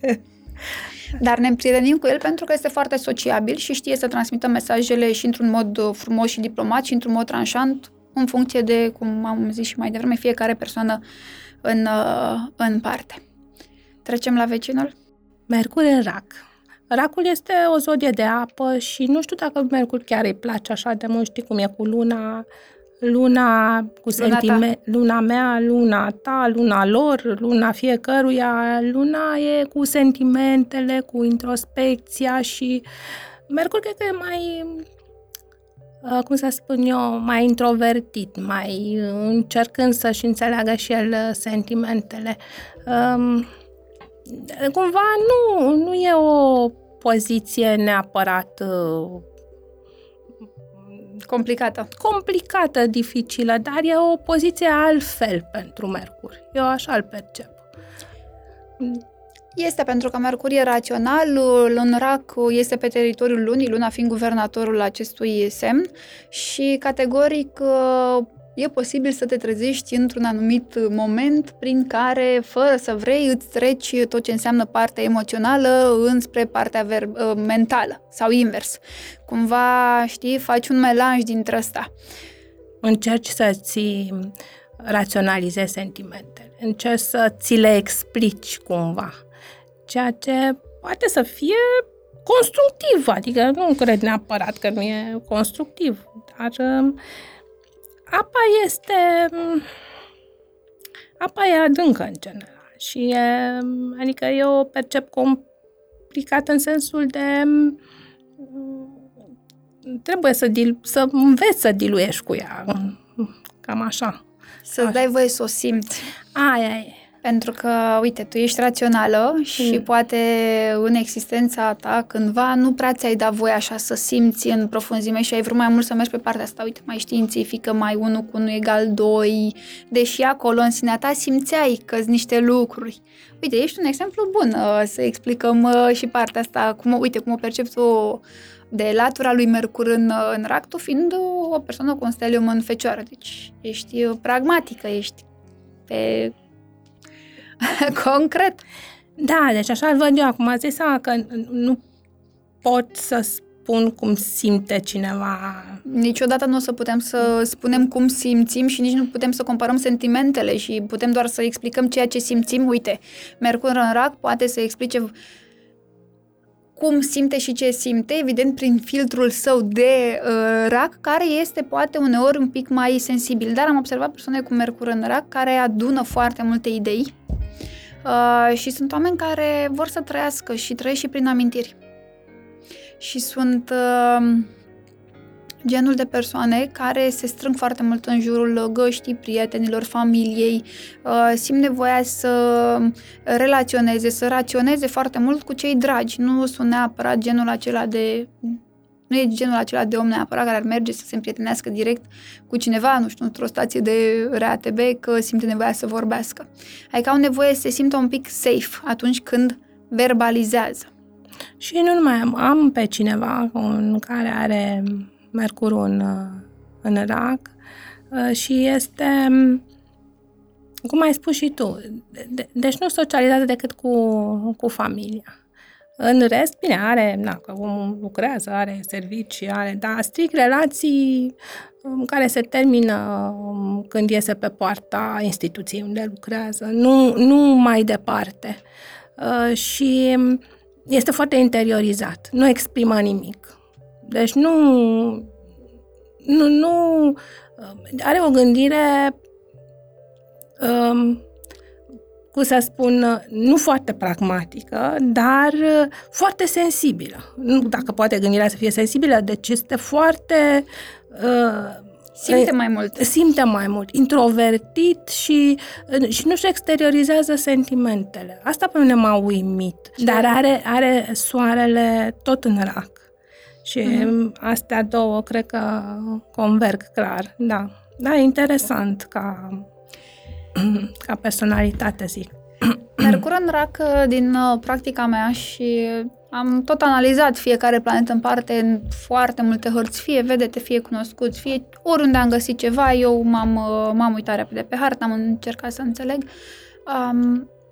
Dar ne împrietenim cu el pentru că este foarte sociabil și știe să transmită mesajele și într-un mod frumos și diplomat și într-un mod tranșant în funcție de, cum am zis și mai devreme, fiecare persoană în parte. Trecem la vecinul? Mercur în Rac. Racul este o zodie de apă și nu știu dacă Mercur chiar îi place așa de mult, știi cum e cu luna, luna cu sentiment, luna mea, luna ta, luna lor, luna fiecăruia, luna e cu sentimentele, cu introspecția și Mercur cred că e mai, cum să spun eu, mai introvertit, mai încercând să-și înțeleagă și el sentimentele. Cumva nu e o poziție neapărat complicată, dificilă, dar e o poziție altfel pentru Mercur. Eu așa îl percep. Este pentru că Mercur e rațional, în Rac este pe teritoriul Lunii, Luna fiind guvernatorul acestui semn și categoric e posibil să te trezești într-un anumit moment prin care, fără să vrei, îți treci tot ce înseamnă partea emoțională înspre partea mentală sau invers. Cumva, știi, faci un melanj dintre ăsta. Încerci să-ți raționalizezi sentimentele, încerci să ți le explici cumva, ceea ce poate să fie constructiv, adică nu cred neapărat că nu e constructiv, dar... Apa e adâncă în general și adică eu o percep complicat în sensul de trebuie să înveți să diluiești cu ea, cam așa. Să-ți dai voie să o simți. Aia e. Pentru că, uite, tu ești rațională și poate în existența ta cândva nu prea ți-ai dat voie așa să simți în profunzime și ai vrut mai mult să mergi pe partea asta, uite, mai științifică, mai 1+1=2, deși acolo în sinea ta simțeai că-s niște lucruri. Uite, ești un exemplu bun să explicăm și partea asta, cum o percepi tu de latura lui Mercur în Rac, tu fiind o persoană cu un stelium în Fecioară, deci ești pragmatică, ești pe... concret. Da, deci așa îl văd eu acum. Ați zis seama că nu pot să spun cum simte cineva. Niciodată nu o să putem să spunem cum simțim și nici nu putem să comparăm sentimentele și putem doar să explicăm ceea ce simțim. Uite, Mercur în Rac poate să explice cum simte și ce simte, evident prin filtrul său de Rac, care este poate uneori un pic mai sensibil. Dar am observat persoane cu Mercur în Rac care adună foarte multe idei. Și sunt oameni care vor să trăiască și trăiesc și prin amintiri. Și sunt genul de persoane care se strâng foarte mult în jurul găștii, prietenilor, familiei, simt nevoia să relaționeze, să raționeze foarte mult cu cei dragi. Nu sunt neapărat genul acela de... Nu e genul acela de om neapărat care ar merge să se împrietenească direct cu cineva, nu știu, într-o stație de RATB, că simte nevoia să vorbească. Adică au nevoie să se simtă un pic safe atunci când verbalizează. Și nu numai am pe cineva care are Mercurul în Rac și este, cum ai spus și tu, deci nu socializează decât cu familia. În rest, bine, are, că omul lucrează, are servicii, dar strict relații care se termină când iese pe poarta instituției unde lucrează, nu mai departe. Și este foarte interiorizat, nu exprimă nimic. Deci nu are o gândire, cum să spun, nu foarte pragmatică, dar foarte sensibilă. Nu dacă poate gândirea să fie sensibilă, deci este foarte Simte mai mult. Simte mai mult, introvertit și nu-și exteriorizează sentimentele. Asta pe mine m-a uimit. Dar are soarele tot în rac. Și astea două cred că converg clar, da. Da, e interesant ca personalitate, zic. Mercur în rac, din practica mea, și am tot analizat fiecare planetă în parte în foarte multe hărți, fie vedete, fie cunoscuți, fie oriunde am găsit ceva, eu m-am uitat repede pe hartă, am încercat să înțeleg.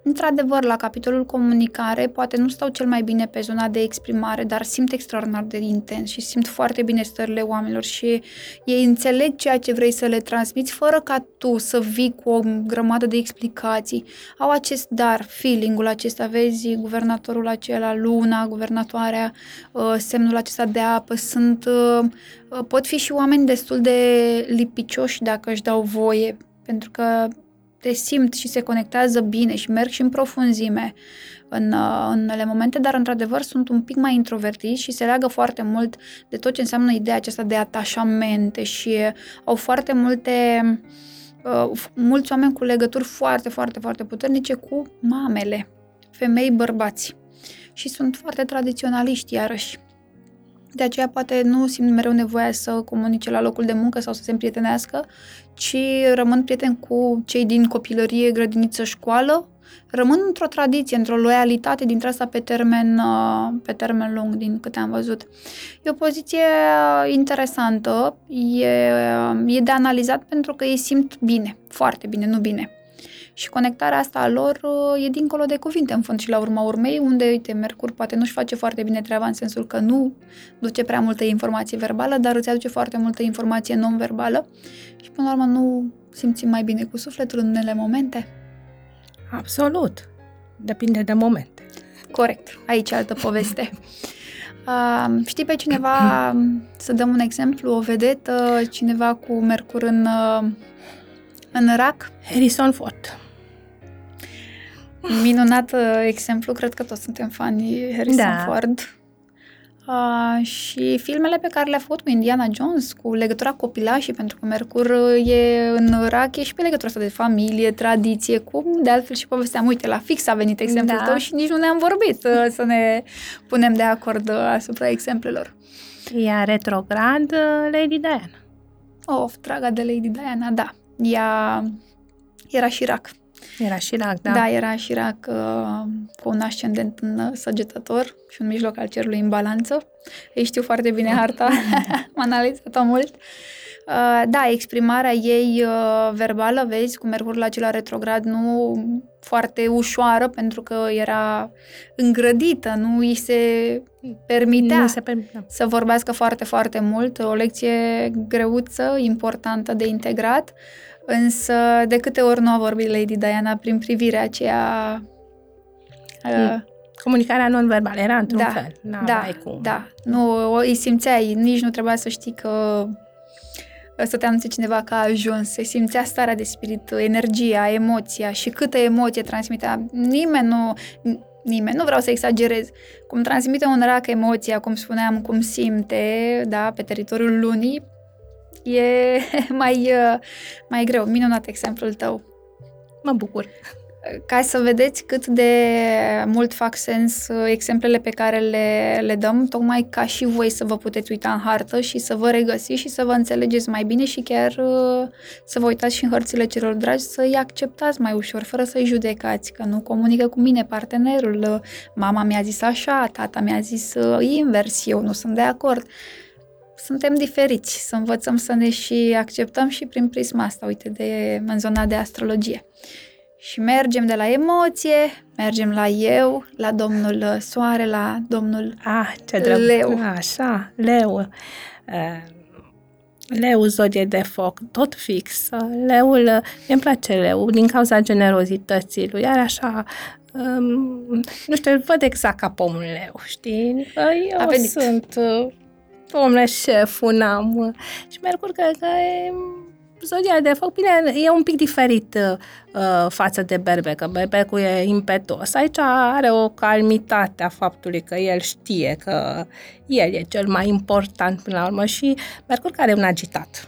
Într-adevăr, la capitolul comunicare, poate nu stau cel mai bine pe zona de exprimare, dar simt extraordinar de intens și simt foarte bine stările oamenilor și ei înțeleg ceea ce vrei să le transmiți fără ca tu să vii cu o grămadă de explicații. Au acest dar, feeling-ul acesta, vezi, guvernatorul acela, luna, guvernatoarea, semnul acesta de apă, pot fi și oameni destul de lipicioși dacă își dau voie, pentru că te simt și se conectează bine și merg și în profunzime în unele momente, dar într-adevăr sunt un pic mai introvertiți și se leagă foarte mult de tot ce înseamnă ideea aceasta de atașamente și au foarte mulți oameni cu legături foarte, foarte, foarte puternice cu mamele, femei, bărbați, și sunt foarte tradiționaliști iarăși. De aceea poate nu simt mereu nevoia să comunice la locul de muncă sau să se împrietenească, ci rămân prieteni cu cei din copilărie, grădiniță, școală, rămân într-o tradiție, într-o loialitate dintre asta pe termen lung, din câte am văzut. E o poziție interesantă, e de analizat, pentru că ei simt bine, foarte bine, nu bine. Și conectarea asta a lor e dincolo de cuvinte, în fond, și la urma urmei, unde, uite, Mercur poate nu-și face foarte bine treaba, în sensul că nu duce prea multă informație verbală, dar îți aduce foarte multă informație non-verbală și, până la urmă, nu simțim mai bine cu sufletul în unele momente? Absolut. Depinde de momente. Corect. Aici altă poveste. Știi pe cineva, să dăm un exemplu, o vedetă, cineva cu Mercur în rac? Harrison Ford. Minunat exemplu, cred că toți suntem fani Harrison Ford. Și filmele pe care le-a făcut cu Indiana Jones, cu legătura copilașii, pentru că Mercur e în rac, e și pe legătura asta de familie, tradiție, cum de altfel și povesteam. Uite, la fix a venit exemplul tău și nici nu ne-am vorbit să ne punem de acord asupra exemplelor. Ea retrograd, Lady Diana. Of, draga de Lady Diana, da. Ea era și rac. Era și rac, da. Da, era și rac, cu un ascendent în Săgetător și un mijloc al cerului în Balanță. Ei știu foarte bine harta, m-a analizat-o mult. Da, exprimarea ei verbală, vezi, cu Mercurul acela retrograd, nu foarte ușoară, pentru că era îngrădită, nu îi se permitea să vorbească foarte, foarte mult, o lecție greuță, importantă de integrat, însă de câte ori nu a vorbit Lady Diana prin privirea aceea... Comunicarea non-verbală era într-un fel. Nu, îi simțeai, nici nu trebuia să știi că... să te anunțe cineva că a ajuns, se simțea starea de spirit, energia, emoția și câtă emoție transmitea. Nimeni nu vreau să exagerez, cum transmite un rac emoția, cum spuneam, cum simte, da, pe teritoriul lunii, e mai greu. Minunat exemplul tău. Mă bucur. Ca să vedeți cât de mult fac sens exemplele pe care le dăm, tocmai ca și voi să vă puteți uita în hartă și să vă regăsiți și să vă înțelegeți mai bine și chiar să vă uitați și în hărțile celor dragi, să-i acceptați mai ușor, fără să-i judecați, că nu comunică cu mine partenerul, mama mi-a zis așa, tata mi-a zis invers, eu nu sunt de acord. Suntem diferiți, să învățăm să ne și acceptăm și prin prisma asta, uite, în zona de astrologie. Și mergem de la emoție, mergem la eu, la domnul Soare, la domnul Leu. Așa, Leu. Leu, zodie de foc, tot fix. Leul, mi-mi place Leu, din cauza generozității lui. Iar așa, nu știu, îl văd exact ca pomul Leu, știi? Eu sunt pomul șef, un am. Și Mercur, cred că e... Zodia de foc, bine, e un pic diferit față de Berbec, că Berbecul e impetos. Aici are o calmitate a faptului că el știe că el e cel mai important până la urmă și Mercur, care e un agitat.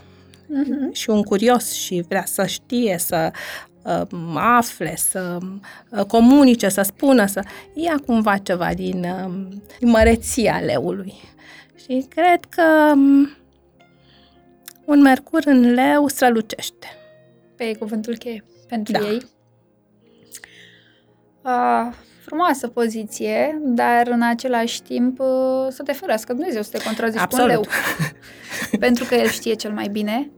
și un curios și vrea să știe, să afle, să comunice, să spună, să ia cumva ceva din măreția leului. Și cred că un mercur în leu strălucește. Pe cuvântul cheie pentru ei. Frumoasă poziție, dar în același timp să te ferească Dumnezeu să te contrazici cu un leu. Pentru că el știe cel mai bine.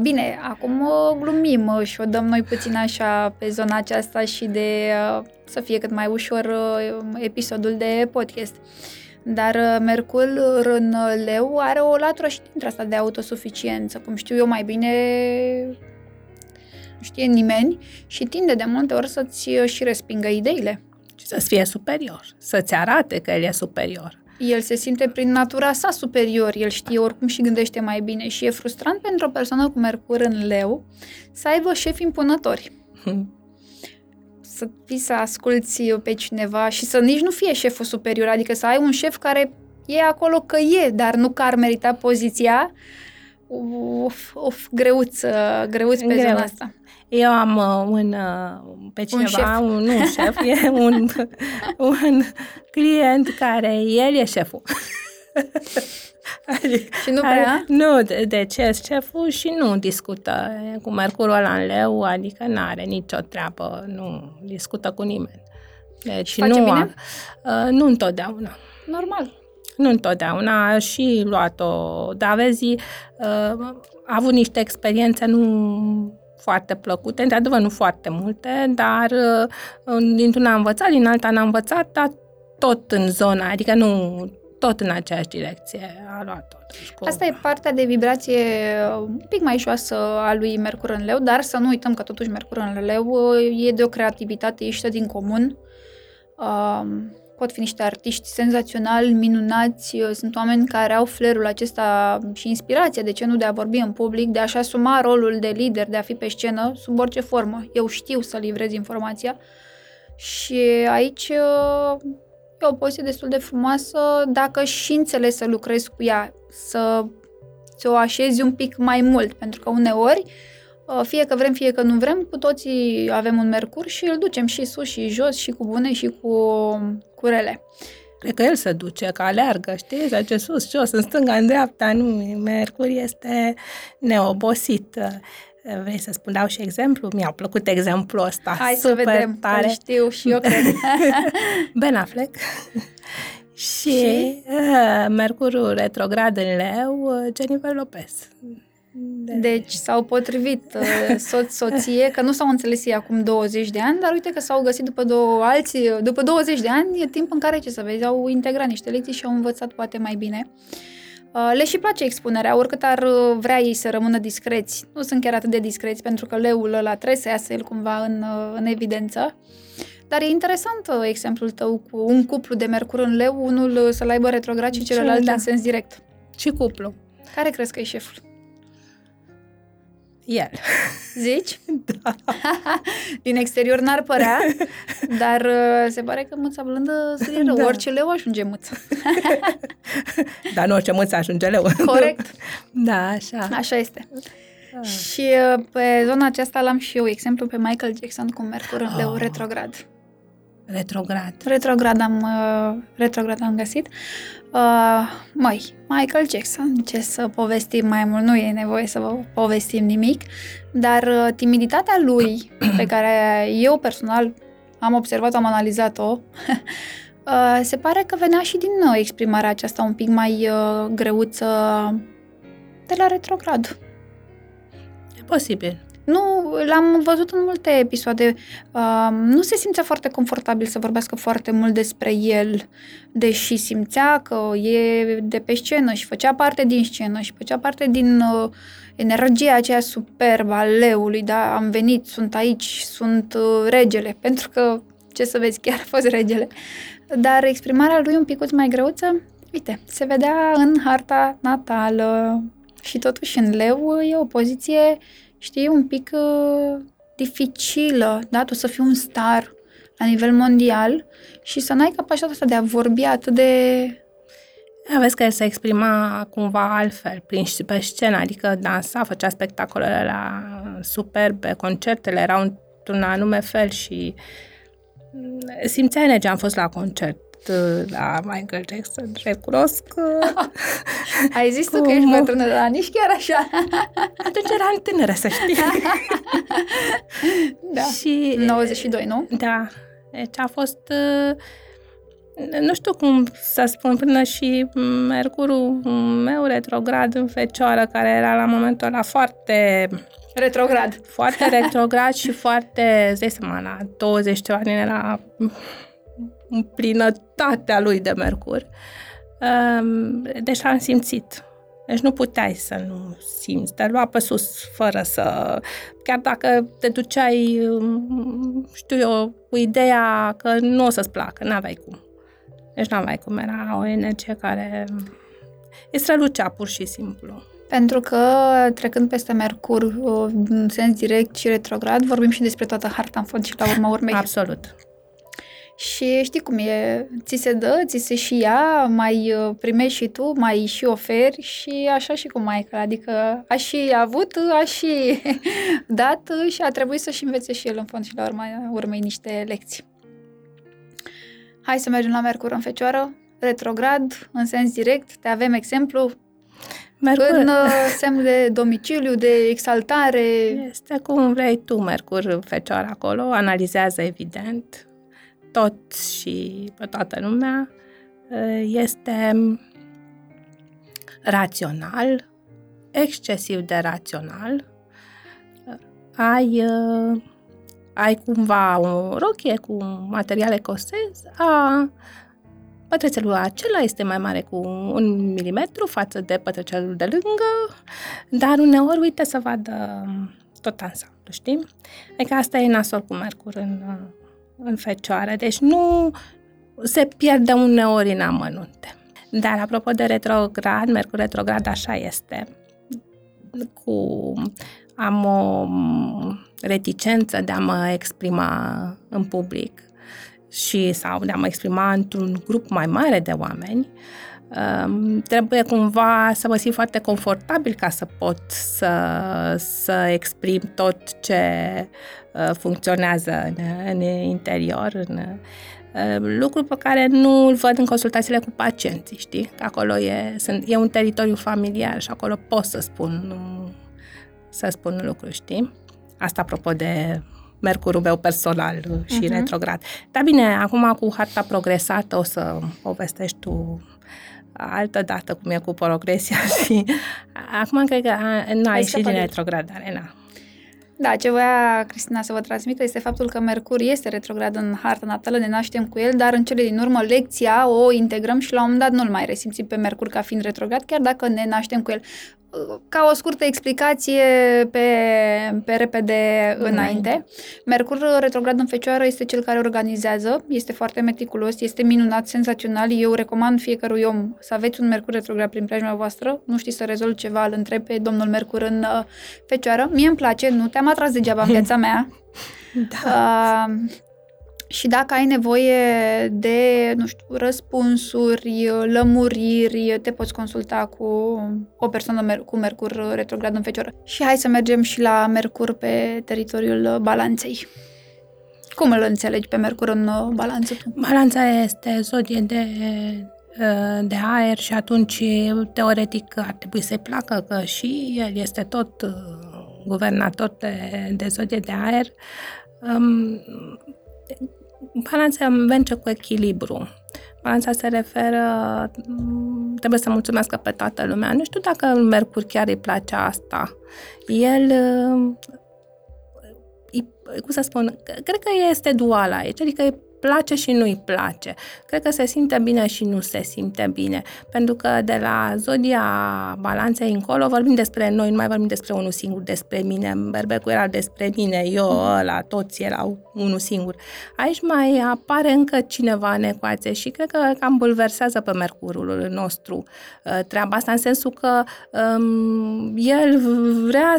Bine, acum glumim și o dăm noi puțin așa pe zona aceasta și de să fie cât mai ușor episodul de podcast. Dar mercul în leu are o latură și dintre asta de autosuficiență, cum știu eu mai bine, nu știe nimeni și tinde de multe ori să-ți și respingă ideile. Și să-ți fie superior, să-ți arate că el e superior. El se simte prin natura sa superior, el știe oricum și gândește mai bine și e frustrant pentru o persoană cu mercur în leu să aibă șefi impunători. Să fii să asculți pe cineva și să nici nu fie șeful superior, adică să ai un șef care e acolo că e, dar nu că ar merita poziția. Greuț pe zona asta. Eu am pe cineva, un client care el e șeful. Și nu prea? Nu, deci e șeful și nu discută cu mercurul ăla în leu, adică n-are nicio treabă, nu discută cu nimeni. Deci și face bine? Nu întotdeauna. Normal. Nu întotdeauna, a și luat-o, dar vezi, a avut niște experiențe nu foarte plăcute, într-adevăr nu foarte multe, dar dintr-una a învățat, din alta n-a învățat, dar tot în zona, adică nu tot în aceeași direcție a luat-o. Asta e partea de vibrație un pic mai joasă a lui Mercur în leu, dar să nu uităm că totuși Mercur în leu e de o creativitate ieșită din comun. Pot fi niște artiști senzaționali, minunați, sunt oameni care au flerul acesta și inspirația, de ce nu, de a vorbi în public, de a-și asuma rolul de lider, de a fi pe scenă, sub orice formă. Eu știu să livrez informația și aici e o poziție destul de frumoasă dacă și înțelegi să lucrezi cu ea, să ți-o așezi un pic mai mult, pentru că uneori, fie că vrem, fie că nu vrem, cu toții avem un mercur și îl ducem și sus și jos, și cu bune și cu rele. Cred că el se duce, că aleargă, știi? Zice sus, jos, în stânga, în dreapta, nu, mercur este neobosit. Vrei să spun, dau și exemplu? Mi-a plăcut exemplul ăsta. Hai super să vedem, tare. Că știu și eu cred. Ben Affleck. și mercurul retrograd în leu, Jennifer Lopez. Deci s-au potrivit soție, că nu s-au înțeles ei acum 20 de ani, dar uite că s-au găsit după 20 de ani, e timp în care, ce să vezi, au integrat niște lecții și au învățat poate mai bine. Le și place expunerea, oricât ar vrea ei să rămână discreți. Nu sunt chiar atât de discreți, pentru că leul ăla trebuie să iasă el cumva în evidență. Dar e interesant exemplul tău cu un cuplu de mercur în leu, unul să-l aibă retrograd și celălalt în sens direct. Ce cuplu? Care crezi că e șeful? El. Zici? Da. Din exterior n-ar părea, dar se pare că mâța blândă se rău. Da. Orice leu ajunge mâță. Dar nu orice mâță ajunge leu. Corect. Da, așa. Așa este. Da. Și pe zona aceasta l-am și eu, exemplu pe Michael Jackson cu mercur în leu retrograd. Retrograd am găsit. Michael Jackson, ce să povestim mai mult, nu e nevoie să vă povestim nimic, dar timiditatea lui, pe care eu personal am observat-o, am analizat-o, se pare că venea și din exprimarea aceasta un pic mai greuță de la retrograd. E posibil. Nu, l-am văzut în multe episoade, nu se simțea foarte confortabil să vorbească foarte mult despre el, deși simțea că e de pe scenă și făcea parte din scenă și făcea parte din energia aceea superbă a leului, da, am venit, sunt aici, sunt regele, pentru că, ce să vezi, chiar a fost regele, dar exprimarea lui un picuț mai greuță, uite, se vedea în harta natală și totuși în leu e o poziție, știi, un pic dificilă, da? Tu să fii un star la nivel mondial și să n-ai capacitatea asta de a vorbi atât de aveți că se exprima cumva altfel pe scenă, adică dansa, făcea spectacolele la superbe, concertele erau într-un anume fel și simțea energia. Am fost la concert la Michael Jackson, recunosc că... Ai zis tu că ești bătrână, dar nici chiar așa. Atunci eram tânără, să știi. Da, și, 92, nu? Da, deci a fost... Nu știu cum să spun, până și Mercurul meu retrograd în Fecioară, care era la momentul ăla foarte... Retrograd. Foarte retrograd și foarte, zi semana, 20 ceva din era în plinătatea lui de Mercur. Deci l-am simțit. Deci nu puteai să nu simți, te lua pe sus fără să... Chiar dacă te duceai, știu eu, cu ideea că nu o să-ți placă, n-aveai cum. Deci n-aveai cum, era o energie care îi strălucea pur și simplu. Pentru că, trecând peste Mercur în sens direct și retrograd, vorbim și despre toată harta în fond și la urma urmei. Absolut. Și știi cum e, ți se dă, ți se și ia, mai primești și tu, mai și oferi și așa și cu Michael. Adică a și avut, a și dat și a trebuit să-și învețe și el în fond și la urma urmei niște lecții. Hai să mergem la Mercur în Fecioară, retrograd, în sens direct, te avem exemplu. Mercur. În semn de domiciliu, de exaltare. Este cum vrei tu, Mercur în Fecioară acolo, analizează evident tot și pe toată lumea, este rațional, excesiv de rațional, ai cumva o rochie cu material ecosez, pătrățelul acela este mai mare cu 1 milimetru față de pătrățelul de lângă, dar uneori uite să vadă tot ansamblu, știi? Adică asta e nasol cu Mercur în Fecioară, deci nu se pierde uneori în amănunte. Dar apropo de retrograd, Mercur retrograd așa este. Am o reticență de a mă exprima în public și sau de a mă exprima într-un grup mai mare de oameni. Trebuie cumva să mă simt foarte confortabil ca să pot să exprim tot ce funcționează în interior. Lucru pe care nu îl văd în consultațiile cu pacienții, știi? Acolo e un teritoriu familiar și acolo pot să spun lucruri, știi? Asta apropo de Mercurul meu personal și retrograd. Dar bine, acum cu harta progresată o să povestești tu altă dată cum e cu progresia și acum cred că n-ai ieșit din retrogradare, na. Da, ce voia Cristina să vă transmită este faptul că Mercur este retrograd în harta natală, ne naștem cu el, dar în cele din urmă lecția o integrăm și la un moment dat nu-l mai resimțim pe Mercur ca fiind retrograd, chiar dacă ne naștem cu el. Ca o scurtă explicație pe repede înainte, Mercur retrograd în Fecioară este cel care organizează, este foarte meticulos, este minunat, senzațional. Eu recomand fiecărui om să aveți un Mercur retrograd prin preajma voastră. Nu știți să rezolvi ceva, îl întreb pe domnul Mercur în Fecioară. Mie îmi place, nu te-am atras degeaba în viața mea. Da. Și dacă ai nevoie de, nu știu, răspunsuri, lămuriri, te poți consulta cu o persoană cu Mercur retrograd în Fecioară. Și hai să mergem și la Mercur pe teritoriul Balanței. Cum îl înțelegi pe Mercur în Balanță? Balanța este zodie de aer și atunci, teoretic, ar trebui să-i placă că și el este tot guvernator de zodie de aer. Balanța merge cu echilibru. Balanța se referă, trebuie să mulțumească pe toată lumea. Nu știu dacă Mercur chiar îi place asta. El, cum să spun, cred că este dual aici, adică îi place și nu îi place. Cred că se simte bine și nu se simte bine. Pentru că de la zodia Balanței încolo vorbim despre noi, nu mai vorbim despre unul singur, despre mine. Berbecul era despre mine, eu ăla, toți erau unul singur. Aici mai apare încă cineva în ecuație și cred că cam bulversează pe Mercurul nostru treaba asta, în sensul că el vrea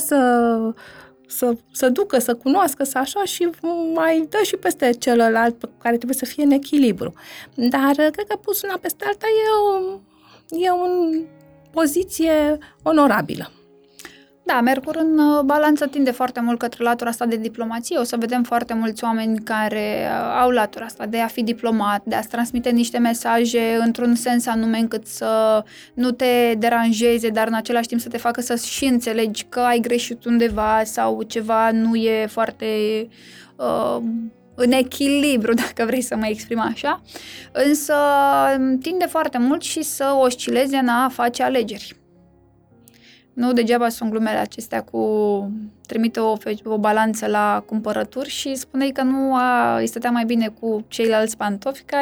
să ducă, să cunoască, să așa și mai dă și peste celălalt care trebuie să fie în echilibru. Dar cred că pus una peste alta e e o poziție onorabilă. Da, Mercur în balanță tinde foarte mult către latura asta de diplomație. O să vedem foarte mulți oameni care au latura asta de a fi diplomat, de a-ți transmite niște mesaje într-un sens anume încât să nu te deranjeze, dar în același timp să te facă să și înțelegi că ai greșit undeva sau ceva nu e foarte... în echilibru, dacă vrei să mă exprim așa, însă tinde foarte mult și să oscileze în a face alegeri. Nu degeaba sunt glumele acestea cu trimite o balanță la cumpărături și spuneai că nu îi stătea mai bine cu ceilalți pantofi, că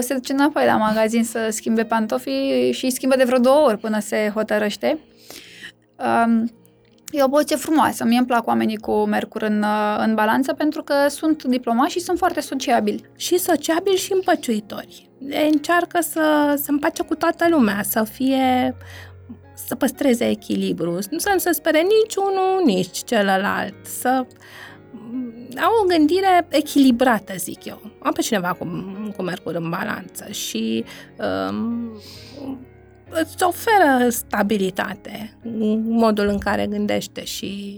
se duce înapoi la magazin să schimbe pantofii și îi schimbă de vreo 2 ori până se hotărăște. E o poziție frumoasă, mie îmi plac oamenii cu Mercur în balanță pentru că sunt diplomați și sunt foarte sociabili. Și sociabili și împăciuitori. Încearcă să se împace cu toată lumea, să păstreze echilibru, să nu se spere nici unul, nici celălalt, să au o gândire echilibrată, zic eu. Am pe cineva cu Mercur în balanță și... îți oferă stabilitate modul în care gândește și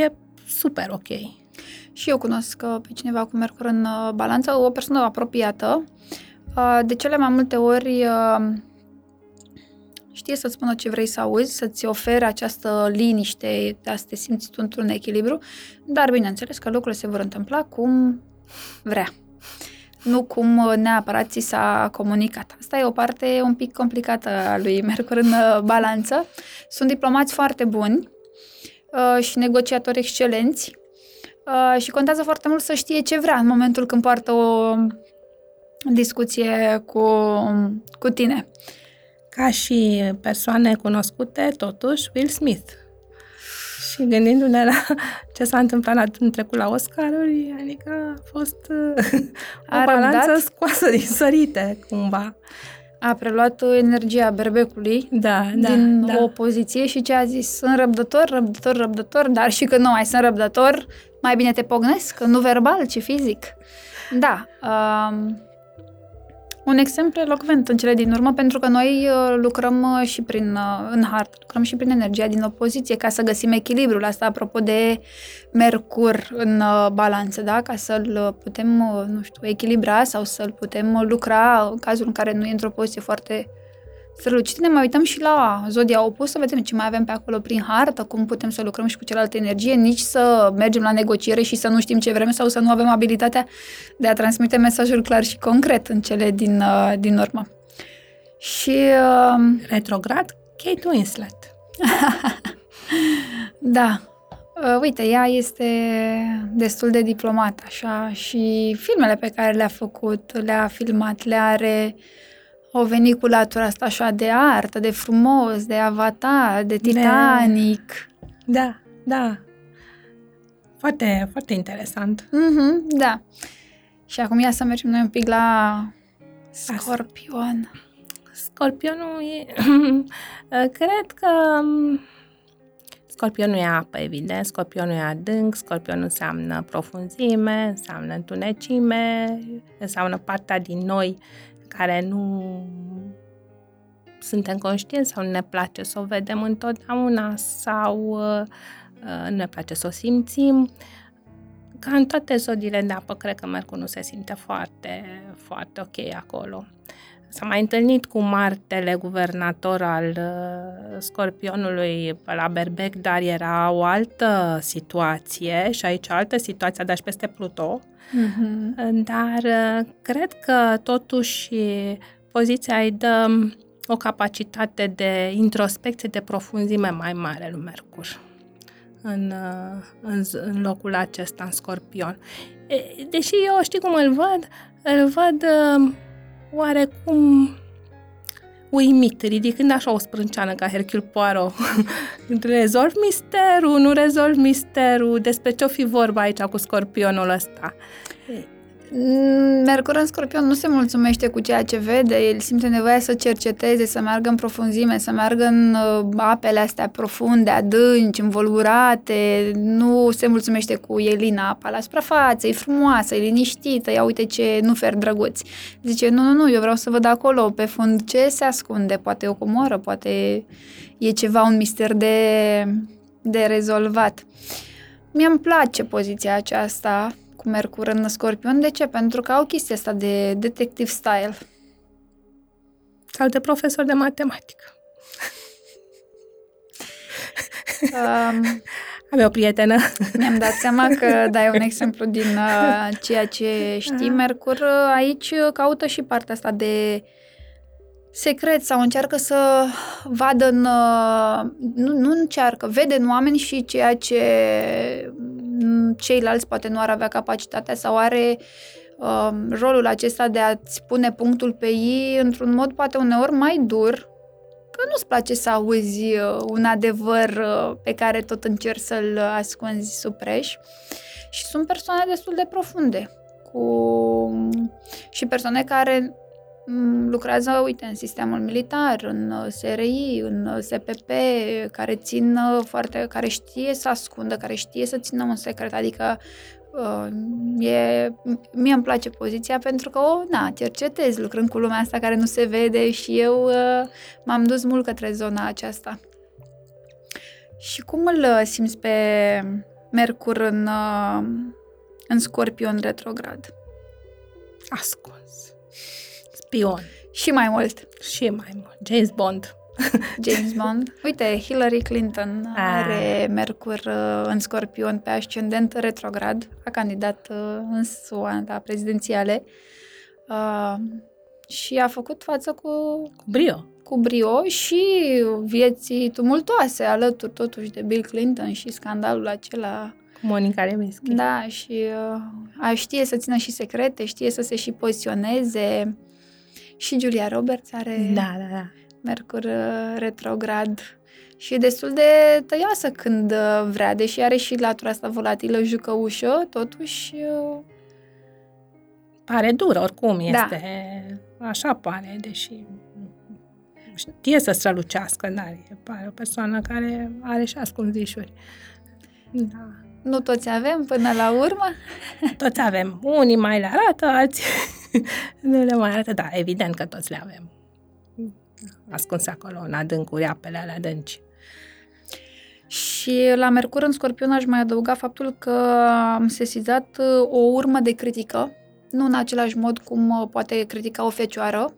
e super ok. Și eu cunosc pe cineva cu Mercur în balanță, o persoană apropiată. De cele mai multe ori știe să-ți spună ce vrei să auzi, să-ți ofere această liniște, să te simți tu într-un echilibru, dar bineînțeles că lucrurile se vor întâmpla cum vrea. Nu cum neapărat ți s-a comunicat. Asta e o parte un pic complicată a lui Mercur în balanță. Sunt diplomați foarte buni și negociatori excelenți și contează foarte mult să știe ce vrea în momentul când poartă o discuție cu tine. Ca și persoane cunoscute, totuși, Will Smith. Și gândindu-ne la ce s-a întâmplat în trecut la Oscaruri, adică a fost o balanță scoasă din sărite, cumva. A preluat energia berbecului din opoziție și ce a zis? Sunt răbdător, dar și că nu mai sunt răbdător, mai bine te pognesc, nu verbal, ci fizic. Da, un exemplu elocvent în cele din urmă, pentru că noi lucrăm și în hartă, lucrăm și prin energia din opoziție ca să găsim echilibrul asta, apropo de Mercur în balanță, da? Ca să-l putem, echilibra sau să-l putem lucra în cazul în care nu e într-o poziție foarte strălucită. Ne mai uităm și la zodia opusă, vedem ce mai avem pe acolo prin hartă, cum putem să lucrăm și cu celelalte energie, nici să mergem la negociere și să nu știm ce vrem sau să nu avem abilitatea de a transmite mesajul clar și concret în cele din urmă. Și... retrograd, Kate Winslet. Da. Uite, ea este destul de diplomată, așa, și filmele pe care le-a făcut, le-a filmat, le are... Au venit cu latura asta așa de artă, de frumos, de Avatar, de Titanic. Da. Foarte, foarte interesant. Mm-hmm, da. Și acum ia să mergem noi un pic la Scorpion. Scorpionul e... Cred că... Scorpionul e apă, evident, Scorpionul e adânc, Scorpionul înseamnă profunzime, înseamnă întunecime, înseamnă partea din noi care nu suntem conștienți sau nu ne place să o vedem întotdeauna sau nu ne place să o simțim. Ca în toate zodiile de apă, cred că Mercur nu se simte foarte, foarte ok acolo. S-a mai întâlnit cu Martele, guvernator al Scorpionului la Berbec, dar era o altă situație și aici o altă situație, dar și peste Pluto. Mm-hmm. Dar cred că totuși poziția îi dă o capacitate de introspecție, de profunzime mai mare lui Mercur în locul acesta, în Scorpion. Deși eu știi cum îl văd? Îl văd... oarecum uimit, ridicând așa o sprânceană ca Hercule Poirot. Rezolv misterul, despre ce-o fi vorba aici cu Scorpionul ăsta? Mercur în Scorpion nu se mulțumește cu ceea ce vede, el simte nevoia să cerceteze, să meargă în profunzime, să meargă în apele astea profunde, adânci, învolburate, nu se mulțumește cu Elina apa la suprafață, e frumoasă, e liniștită, ia uite ce nufer drăguți. Zice, nu, eu vreau să văd acolo, pe fund ce se ascunde, poate o comoră, poate e ceva, un mister de rezolvat. Mi-am place poziția aceasta cu Mercur în Scorpion. De ce? Pentru că au chestia asta de detective style. Alte profesori de matematică. Avea o prietenă. Mi-am dat seama că dai un exemplu din ceea ce știi. Mercur aici caută și partea asta de secret sau încearcă să vadă în... Nu încearcă, vede în oameni și ceea ce ceilalți poate nu ar avea capacitatea sau are rolul acesta de a-ți pune punctul pe ei într-un mod poate uneori mai dur, că nu-ți place să auzi un adevăr pe care tot încerci să-l ascunzi sub preș. Și sunt persoane destul de profunde și persoane care lucrează, uite, în sistemul militar, în SRI, în SPP, care știe să ascundă, care știe să țină un secret, adică mie îmi place poziția pentru că cercetez lucrând cu lumea asta care nu se vede și eu m-am dus mult către zona aceasta. Și cum îl simți pe Mercur în Scorpion retrograd? Ascuns. Spion. Și mai mult. James Bond. Uite, Hillary Clinton are Mercur în Scorpion pe ascendent retrograd. A candidat în SUA la prezidențiale și a făcut față cu brio și vieții tumultoase alături totuși de Bill Clinton și scandalul acela Monica Lewinsky. Da, și știe să țină și secrete, știe să se și poziționeze. Și Julia Roberts are Mercur retrograd și e destul de tăioasă când vrea, deși are și latura asta volatilă, jucăușă, totuși... Pare dură, oricum este. Așa pare, deși știe să strălucească, dar pare o persoană care are și ascunzișuri. Da. Nu toți avem până la urmă? Toți avem. Unii mai le arată, alții nu le mai arată. Da, evident că toți le avem. Ascuns acolo, în adâncuri, apele alea adânci. Și la Mercur în Scorpion aș mai adăuga faptul că am sesizat o urmă de critică, nu în același mod cum poate critica o fecioară,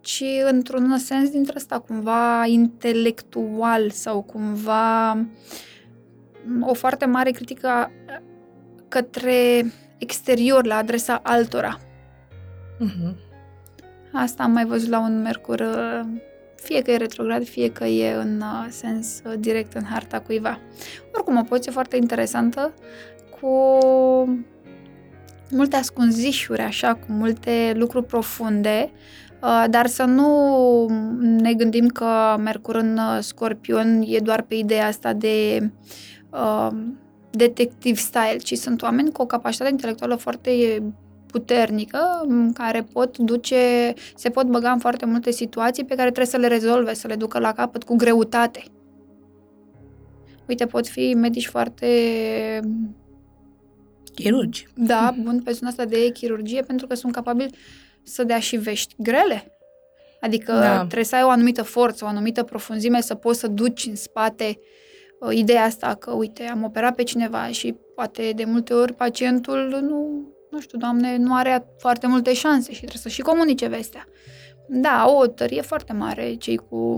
ci într-un sens dintre ăsta cumva intelectual sau cumva... o foarte mare critică către exterior, la adresa altora. Uh-huh. Asta am mai văzut la un Mercur, fie că e retrograd, fie că e în sens direct în harta cuiva. Oricum, o poziție foarte interesantă, cu multe ascunzișuri, așa, cu multe lucruri profunde, dar să nu ne gândim că Mercur în Scorpion e doar pe ideea asta de... detective style, ci sunt oameni cu o capacitate intelectuală foarte puternică, care se pot băga în foarte multe situații pe care trebuie să le rezolve, să le ducă la capăt cu greutate. Uite, pot fi medici foarte... chirurgi. Da, bun pe zona asta de chirurgie, pentru că sunt capabili să dea și vești grele. Adică trebuie să ai o anumită forță, o anumită profunzime, să poți să duci în spate ideea asta că, uite, am operat pe cineva și poate de multe ori pacientul Doamne, nu are foarte multe șanse și trebuie să și comunice vestea. Da, o tărie foarte mare cei cu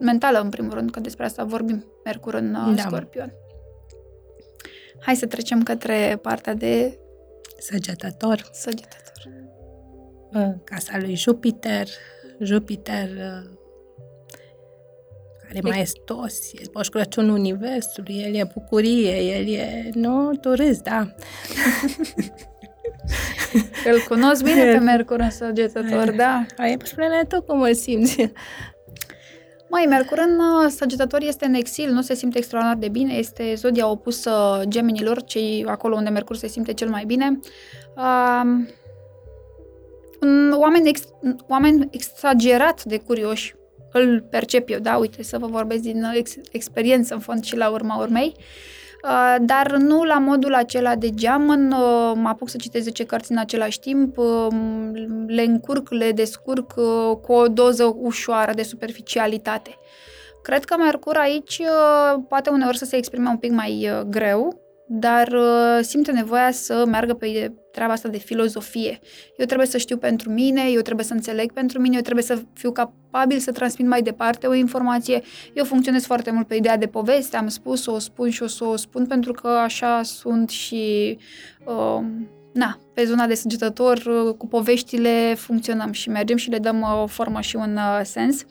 mentală, în primul rând, că despre asta vorbim, Mercur în Scorpion. Hai să trecem către partea de... Săgetător. Casa lui Jupiter. Jupiter... care e maestos, e Moș Crăciun Universului, el e bucurie, tu râzi, da. Îl cunosc bine pe Mercur în Săgetător, da. Spune-ne tu cum îl simți. Mai Mercur în Sagitator este în exil, nu se simte extraordinar de bine, este zodia opusă gemenilor, cei acolo unde Mercur se simte cel mai bine. Oameni exagerat de curioși, îl percep eu, da, uite, să vă vorbesc din experiență în fond și la urma urmei, dar nu la modul acela de geamăn, mă apuc să citesc 10 cărți în același timp, le încurc, le descurc cu o doză ușoară de superficialitate. Cred că Mercur aici poate uneori să se exprime un pic mai greu, dar simte nevoia să meargă pe treaba asta de filozofie. Eu trebuie să știu pentru mine, eu trebuie să înțeleg pentru mine, eu trebuie să fiu capabil să transmit mai departe o informație. Eu funcționez foarte mult pe ideea de poveste, am spus, o spun și o să o spun, pentru că așa sunt și pe zona de Săgetător, cu poveștile funcționăm și mergem și le dăm o formă și un sens.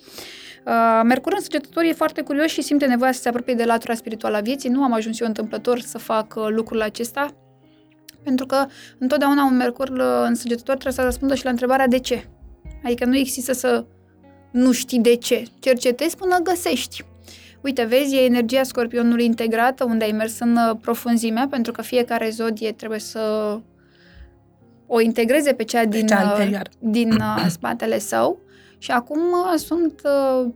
Mercur în Săgetător e foarte curios și simte nevoia să se apropie de latura spirituală a vieții. Nu am ajuns eu întâmplător să fac lucrul acesta, pentru că întotdeauna un Mercur în Săgetător trebuie să răspundă și la întrebarea de ce. Adică nu există să nu știi de ce. Cercetezi până găsești. Uite, vezi, e energia Scorpionului integrată, unde ai mers în profunzime, pentru că fiecare zodie trebuie să o integreze pe cea din spatele său. Și acum sunt,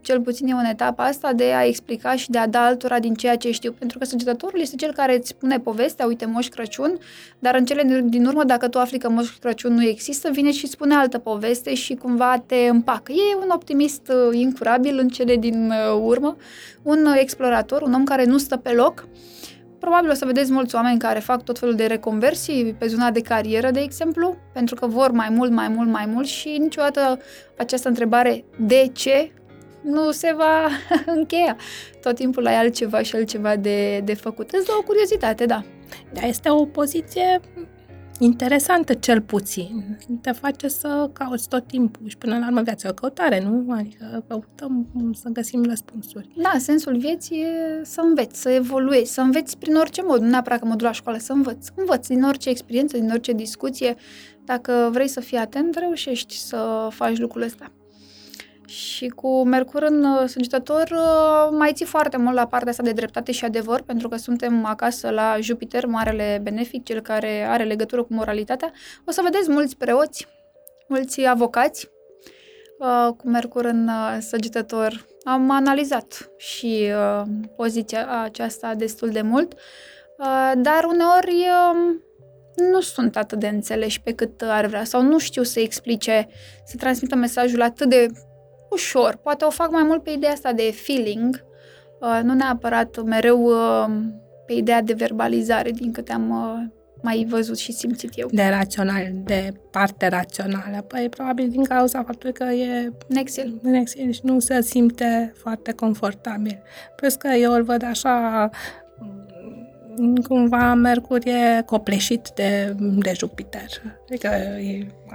cel puțin eu, în etapa asta de a explica și de a da altora din ceea ce știu. Pentru că Săgetătorul este cel care îți spune povestea, uite, Moș Crăciun, dar în cele din urmă, dacă tu afli că Moș Crăciun nu există, vine și spune altă poveste și cumva te împacă. E un optimist incurabil în cele din urmă, un explorator, un om care nu stă pe loc. Probabil o să vedeți mulți oameni care fac tot felul de reconversii pe zona de carieră, de exemplu, pentru că vor mai mult și niciodată această întrebare de ce nu se va încheia. Tot timpul ai altceva și altceva de făcut. Îți dă o curiozitate, da. Da, este o poziție interesantă, cel puțin. Te face să cauți tot timpul și până la urmă viața o căutare, nu? Adică căutăm să găsim răspunsuri. Da, sensul vieții e să înveți, să evoluezi, să înveți prin orice mod, nu neapărat că mă duc la școală, să învăț. Învăț din orice experiență, din orice discuție. Dacă vrei să fii atent, reușești să faci lucrul ăsta. Și cu Mercur în Săgetător mai ții foarte mult la partea asta de dreptate și adevăr, pentru că suntem acasă la Jupiter, marele benefic, cel care are legătură cu moralitatea. O să vedeți mulți preoți, mulți avocați cu Mercur în Săgetător. Am analizat și poziția aceasta destul de mult, dar uneori nu sunt atât de înțeleși pe cât ar vrea sau nu știu să explice, să transmită mesajul atât de ușor. Poate o fac mai mult pe ideea asta de feeling, nu neapărat mereu pe ideea de verbalizare, din câte am mai văzut și simțit eu. De rațional, de parte rațională. Păi probabil din cauza faptului că e în exil și nu se simte foarte confortabil. Plus că eu îl văd așa, cumva Mercur e copleșit de Jupiter. Adică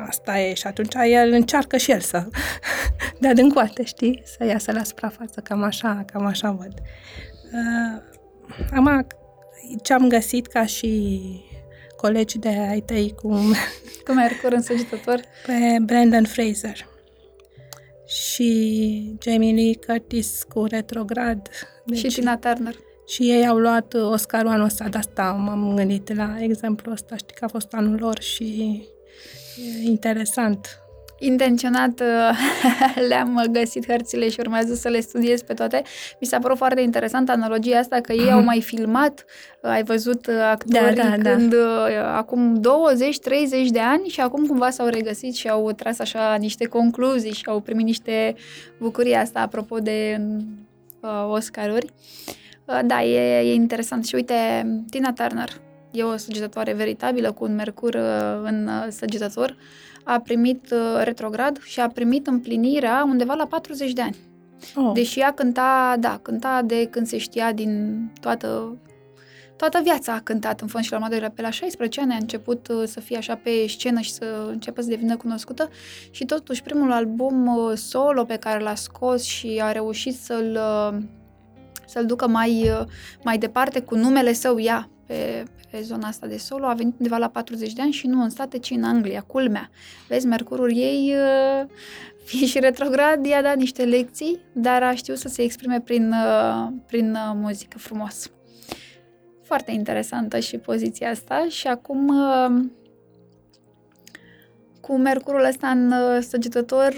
asta e și atunci el încearcă și el să dea din coate, știi? Să iasă la suprafață, cam așa văd. Ce-am găsit ca și colegii de ai tăi cu Mercur în Săgetător? Pe Brandon Fraser și Jamie Lee Curtis cu retrograd. Deci, și Tina Turner. Și ei au luat Oscarul anul ăsta, de asta m-am gândit la exemplul ăsta, știi că a fost anul lor și e interesant. Intenționat le-am găsit hărțile și urmează să le studiez pe toate. Mi s-a părut foarte interesant analogia asta că ei au mai filmat, ai văzut actorii acum 20-30 de ani și acum cumva s-au regăsit și au tras așa niște concluzii și au primit niște bucurii asta apropo de Oscaruri. Da, e interesant. Și uite, Tina Turner e o săgetătoare veritabilă cu un Mercur în Săgetător. A primit retrograd și a primit împlinirea undeva la 40 de ani. Oh. Deși ea cânta de când se știa, din toată viața a cântat, în fond, și la urmă pe la 16 ani a început să fie așa pe scenă și să înceapă să devină cunoscută și totuși primul album solo pe care l-a scos și a reușit să-l ducă mai departe cu numele său ea pe pe zona asta de solo a venit undeva la 40 de ani și nu în state, ci în Anglia, culmea. Vezi, mercurul ei, fie și retrograd, i-a dat niște lecții, dar a știut să se exprime prin muzică frumos. Foarte interesantă și poziția asta. Și acum, cu mercurul ăsta în Săgetător,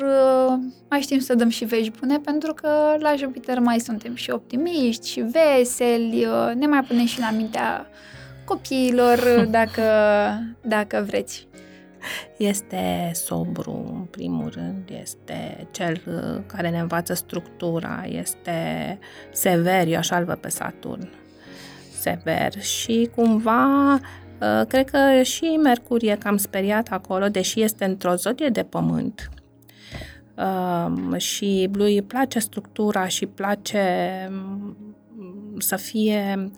mai știm să dăm și vești bune, pentru că la Jupiter mai suntem și optimiști și veseli, ne mai punem și la mintea copiilor, dacă vreți. Este sombru, în primul rând, este cel care ne învață structura, este sever, eu așa-l văd pe Saturn, sever, și cumva cred că și Mercur e cam speriat acolo, deși este într-o zodie de pământ și lui îi place structura și place să fie,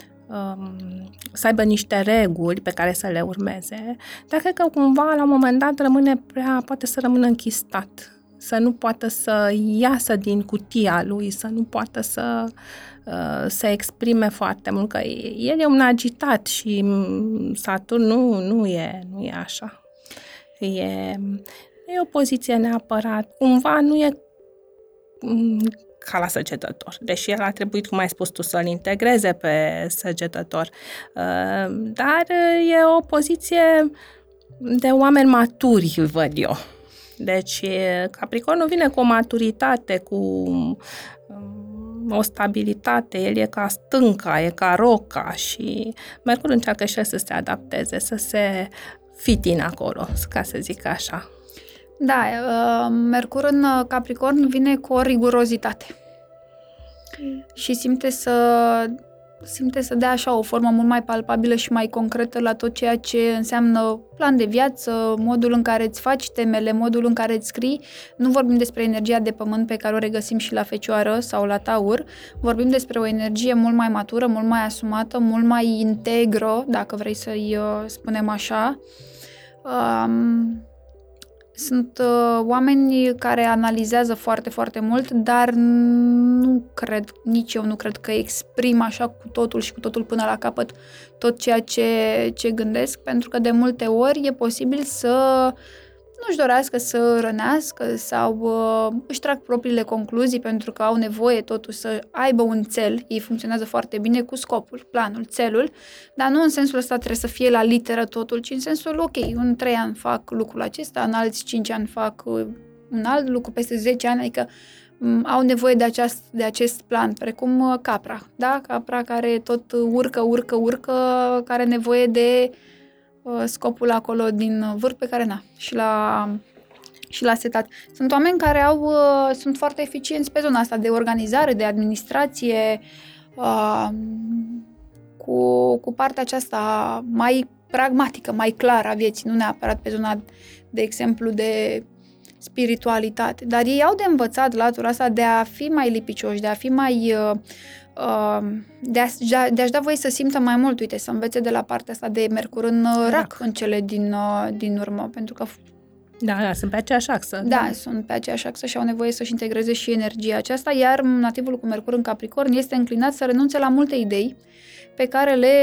să aibă niște reguli pe care să le urmeze, dar cred că cumva la un moment dat poate să rămână închistat, să nu poată să iasă din cutia lui, să nu poată să se exprime foarte mult, că el e un agitat și Saturn nu e așa. E o poziție neapărat. Cumva nu e ca la Săgetător, deși el a trebuit, cum ai spus tu, să-l integreze pe Săgetător. Dar e o poziție de oameni maturi, văd eu. Deci Capricornul vine cu o maturitate, cu o stabilitate, el e ca stânca, e ca roca și Mercur încearcă și el să se adapteze, să se fitin acolo, ca să zic așa. Da, Mercur în Capricorn vine cu o rigurozitate și simte să dea așa o formă mult mai palpabilă și mai concretă la tot ceea ce înseamnă plan de viață, modul în care îți faci temele, modul în care îți scrii. Nu vorbim despre energia de pământ pe care o regăsim și la Fecioară sau la Taur, vorbim despre o energie mult mai matură, mult mai asumată, mult mai integră, dacă vrei să-i spunem așa. Sunt oameni care analizează foarte, foarte mult, dar nici eu nu cred că exprim așa cu totul și cu totul până la capăt tot ceea ce gândesc, pentru că de multe ori e posibil să nu-și dorească să rănească sau își trag propriile concluzii pentru că au nevoie totuși să aibă un țel. Ei funcționează foarte bine cu scopul, planul, țelul, dar nu în sensul ăsta trebuie să fie la literă totul, ci în sensul, ok, în 3 ani fac lucrul acesta, în alți 5 ani fac un alt lucru, peste 10 ani, adică au nevoie de acest plan, precum capra, da? Capra care tot urcă, care are nevoie de scopul acolo din vârf pe care și l-a setat. Sunt oameni care sunt foarte eficienți pe zona asta de organizare, de administrație, cu partea aceasta mai pragmatică, mai clară a vieții, nu neapărat pe zona, de exemplu, de spiritualitate. Dar ei au de învățat latura asta de a fi mai lipicioși, de a fi mai... de a-și da voie să simtă mai mult, uite, să învețe de la partea asta de Mercur în rac, în cele din urmă, pentru că da, sunt pe aceeași axă. Da, sunt pe aceeași axă și au nevoie să-și integreze și energia aceasta, iar nativul cu Mercur în Capricorn este înclinat să renunțe la multe idei pe care le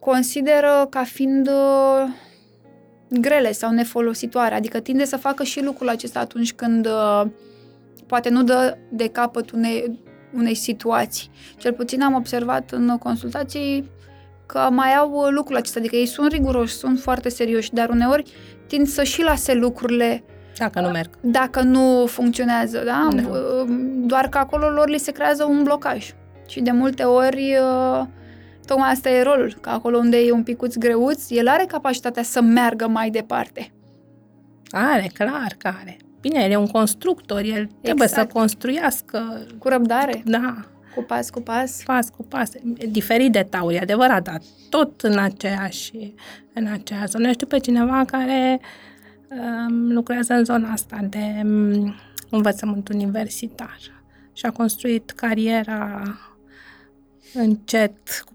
consideră ca fiind grele sau nefolositoare, adică tinde să facă și lucrul acesta atunci când poate nu dă de capăt unei situații. Cel puțin am observat în consultații că mai au lucrul acesta, adică ei sunt riguroși, sunt foarte serioși, dar uneori tind să și lase lucrurile dacă nu merg. Dacă nu funcționează, da? Da. Doar că acolo lor li se creează un blocaj. Și de multe ori tocmai asta e rolul, că acolo unde e un picuț greuț, el are capacitatea să meargă mai departe. Are, clar că are. Bine, el e un constructor, el trebuie să construiască. Cu răbdare. Da. Cu pas, cu pas. Pas, cu pas. Diferit de Taur, e adevărat, dar tot în aceea zonă. Știu pe cineva care lucrează în zona asta de învățământ universitar și a construit cariera încet,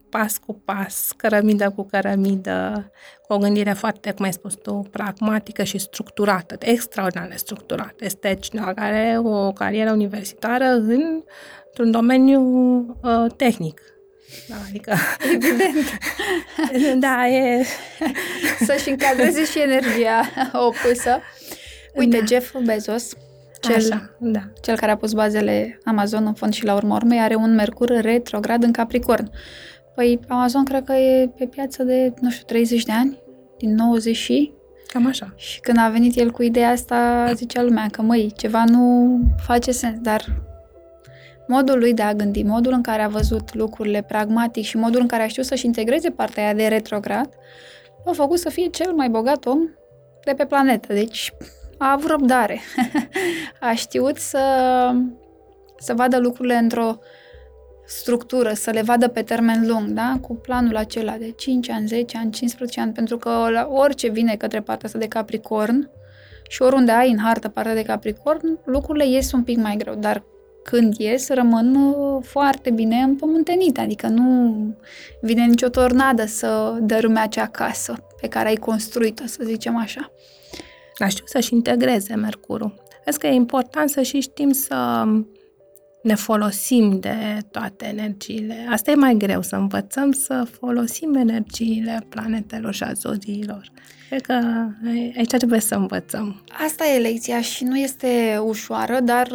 pas cu pas, cărămidă cu cărămidă, cu o gândire foarte, cum ai spus tu, pragmatică și structurată, extraordinar de structurată. Este cineva care are o carieră universitară într-un domeniu tehnic Da, adică... Evident. Da, e... Să-și încadreze și energia opusă. Uite, da. Jeff Bezos, cel care a pus bazele Amazon în fond și la urma urmei, are un Mercur retrograd în Capricorn. Păi Amazon cred că e pe piață de, 30 de ani, din 90 și... Cam așa. Și când a venit el cu ideea asta, zicea lumea că, măi, ceva nu face sens, dar... modul lui de a gândi, modul în care a văzut lucrurile pragmatic și modul în care a știut să-și integreze partea aia de retrograd, l-a făcut să fie cel mai bogat om de pe planetă. Deci a avut răbdare. A știut să vadă lucrurile într-o structură, să le vadă pe termen lung, da? Cu planul acela de 5 ani, 10 ani, 15 ani, pentru că orice vine către partea asta de Capricorn și oriunde ai în hartă partea de Capricorn, lucrurile ies un pic mai greu, dar când ies, rămân foarte bine împământenite, adică nu vine nicio tornadă să dărâme acea casă pe care ai construit-o, să zicem așa. Dar știu să-și integreze Mercurul. Vezi că e important să și știm să ne folosim de toate energiile. Asta e mai greu, să învățăm să folosim energiile planetelor și a zodiilor. Cred că aici trebuie să învățăm. Asta e lecția și nu este ușoară, dar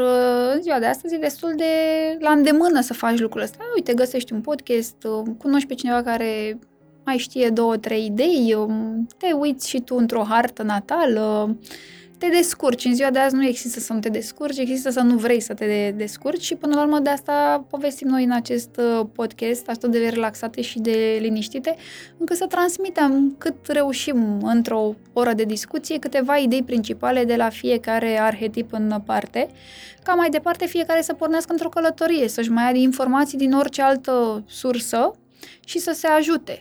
în ziua de astăzi e destul de la îndemână să faci lucrul ăsta. Uite, găsești un podcast, cunoști pe cineva care mai știe 2-3 idei, te uiți și tu într-o hartă natală, te descurci. În ziua de azi nu există să nu te descurci, există să nu vrei să te descurci și până la urmă de asta povestim noi în acest podcast, atât de relaxate și de liniștite, încât să transmitem cât reușim într-o oră de discuție câteva idei principale de la fiecare arhetip în parte, ca mai departe fiecare să pornească într-o călătorie, să-și mai ia informații din orice altă sursă și să se ajute.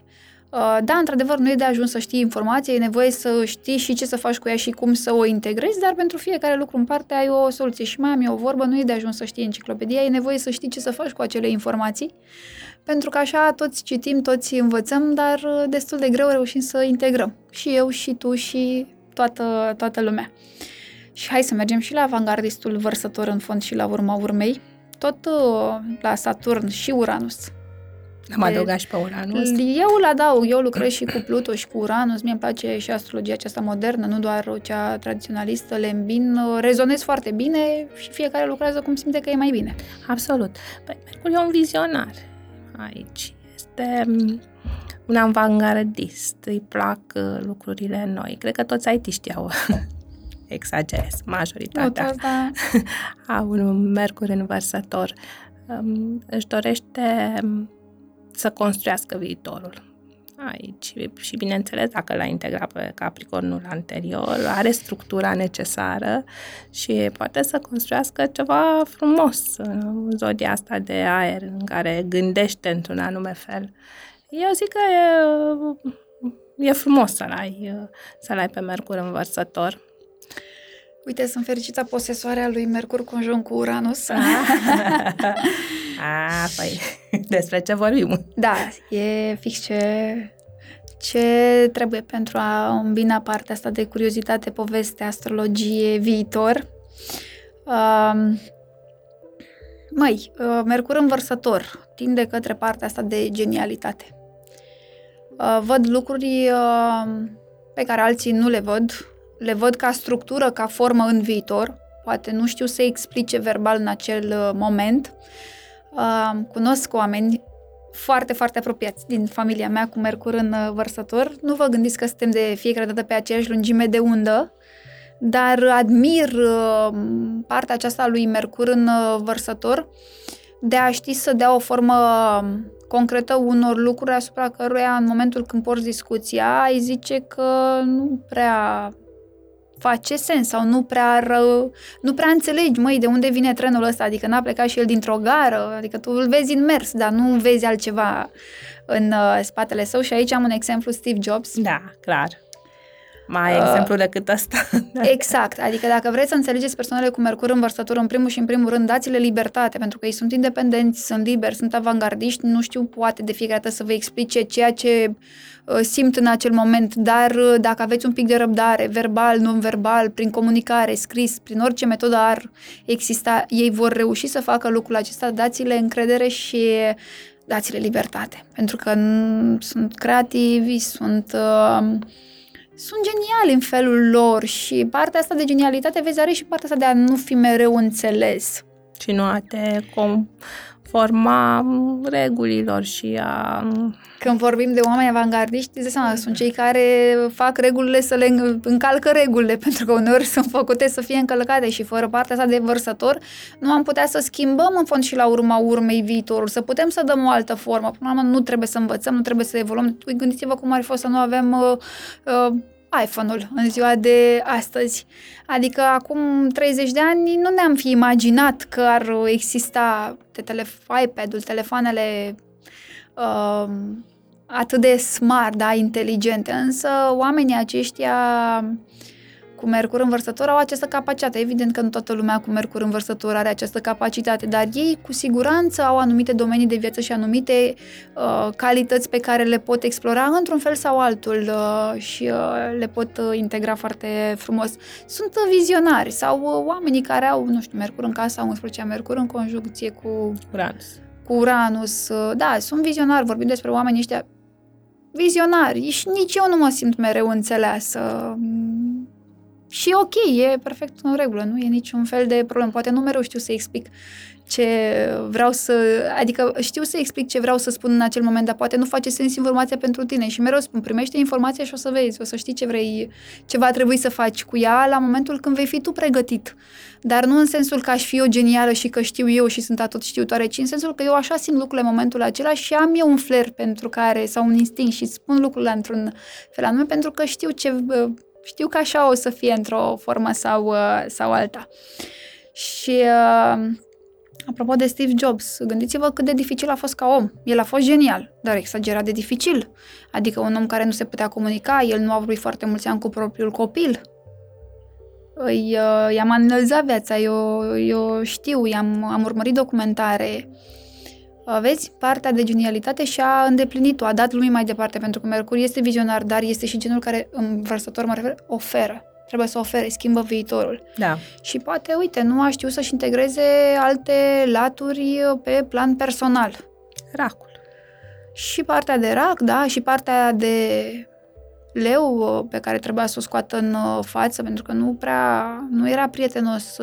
Da, într-adevăr, nu e de ajuns să știi informația, e nevoie să știi și ce să faci cu ea și cum să o integrezi, dar pentru fiecare lucru în parte ai o soluție. Și mai am eu o vorbă, nu e de ajuns să știi enciclopedia, e nevoie să știi ce să faci cu acele informații, pentru că așa toți citim, toți învățăm, dar destul de greu reușim să integrăm. Și eu, și tu, și toată lumea. Și hai să mergem și la avangardistul vărsător în fond și la urma urmei, tot la Saturn și Uranus. L-am adăugat și pe Uranus? Eu îl adaug, eu lucrez și cu Pluto și cu Uranus, mie îmi place și astrologia aceasta modernă, nu doar cea tradiționalistă, le îmbin, rezonez foarte bine și fiecare lucrează cum simte că e mai bine. Absolut. Păi Mercur e un vizionar aici, este un avangardist, îi plac lucrurile noi, cred că toți IT-știi au... exagerez, majoritatea au un Mercur în vărsător, își dorește să construiască viitorul. Aici. Și bineînțeles, dacă l-a integrat pe Capricornul anterior, are structura necesară și poate să construiască ceva frumos în zodia asta de aer, în care gândește într-un anume fel. Eu zic că e frumos să-l ai pe Mercur în vărsător. Uite, sunt fericită posesoarea lui Mercur conjunct cu Uranus. Păi, despre ce vorbim? Da, e fix ce trebuie pentru a îmbina partea asta de curiozitate, poveste, astrologie, viitor. Mercur în vărsător tinde către partea asta de genialitate. Văd lucruri pe care alții nu le văd. Le văd ca structură, ca formă în viitor, poate nu știu să explice verbal în acel moment. Cunosc oameni foarte, foarte apropiați din familia mea cu Mercur în vărsător. Nu vă gândiți că suntem de fiecare dată pe aceeași lungime de undă, dar admir partea aceasta lui Mercur în vărsător de a ști să dea o formă concretă unor lucruri asupra căruia în momentul când porți discuția îi zice că nu prea... face sens sau nu prea înțelegi, măi, de unde vine trenul ăsta, adică n-a plecat și el dintr-o gară, adică tu îl vezi în mers, dar nu vezi altceva în spatele său și aici am un exemplu, Steve Jobs. Da, clar. Mai exemplu decât ăsta. Exact, adică dacă vreți să înțelegeți persoanele cu Mercur în vărsător, în primul rând, dați-le libertate, pentru că ei sunt independenți, sunt liberi, sunt avangardiști, nu știu poate de fiecare dată să vă explice ceea ce simt în acel moment, dar dacă aveți un pic de răbdare, verbal, non-verbal, prin comunicare, scris, prin orice metodă ar exista, ei vor reuși să facă lucrul acesta, dați-le încredere și dați-le libertate, pentru că sunt creativi, sunt geniali în felul lor și partea asta de genialitate vezi are și partea asta de a nu fi mereu înțeles. Și nu a te conforma regulilor și a... Când vorbim de oameni avangardiști, îți dai seama, sunt cei care fac regulile să le încalcă regulile, pentru că uneori sunt făcute să fie încălcate și fără partea asta de vărsător nu am putea să schimbăm în fond și la urma urmei viitorul, să putem să dăm o altă formă. Până la urmă nu trebuie să învățăm, nu trebuie să evoluăm. Gândiți-vă cum ar fi fost să nu avem... iPhone-ul în ziua de astăzi. Adică acum 30 de ani nu ne-am fi imaginat că ar exista iPad-ul, telefoanele atât de smart, da, inteligente, însă oamenii aceștia cu Mercur în vărsător au această capacitate. Evident că nu toată lumea cu Mercur în vărsător are această capacitate, dar ei cu siguranță au anumite domenii de viață și anumite calități pe care le pot explora într-un fel sau altul și le pot integra foarte frumos. Sunt vizionari sau oamenii care au, nu știu, Mercur în casa 11, Mercur în conjuncție cu Uranus. Da, sunt vizionari, vorbim despre oamenii ăștia vizionari. Și nici eu nu mă simt mereu înțeleasă. Și e ok, e perfect în regulă, nu e niciun fel de problemă. Poate nu mereu știu să explic ce vreau să... Adică știu să explic ce vreau să spun în acel moment, dar poate nu face sens informația pentru tine. Și mereu spun, primește informația și o să vezi, o să știi ce vrei, ce va trebui să faci cu ea la momentul când vei fi tu pregătit. Dar nu în sensul că aș fi eu genială și că știu eu și sunt atot știutoare, ci în sensul că eu așa simt lucrurile în momentul acela și am eu un flair pentru care, sau un instinct și spun lucrurile într-un fel anume, pentru că știu ce... Știu că așa o să fie într-o formă sau alta. Și apropo de Steve Jobs, gândiți-vă cât de dificil a fost ca om. El a fost genial, dar exagerat de dificil. Adică un om care nu se putea comunica, el nu a vorbit foarte mulți ani cu propriul copil. I-am analizat viața, eu știu, am urmărit documentare. Vezi, partea de genialitate și-a îndeplinit-o, a dat lumii mai departe, pentru că Mercur este vizionar, dar este și genul care, în vărsător mă refer, oferă. Trebuie să ofere, schimbă viitorul. Da. Și poate, uite, nu a știut să-și integreze alte laturi pe plan personal. Racul. Și partea de rac, da, și partea de leu pe care trebuia să o scoată în față, pentru că nu era prietenos,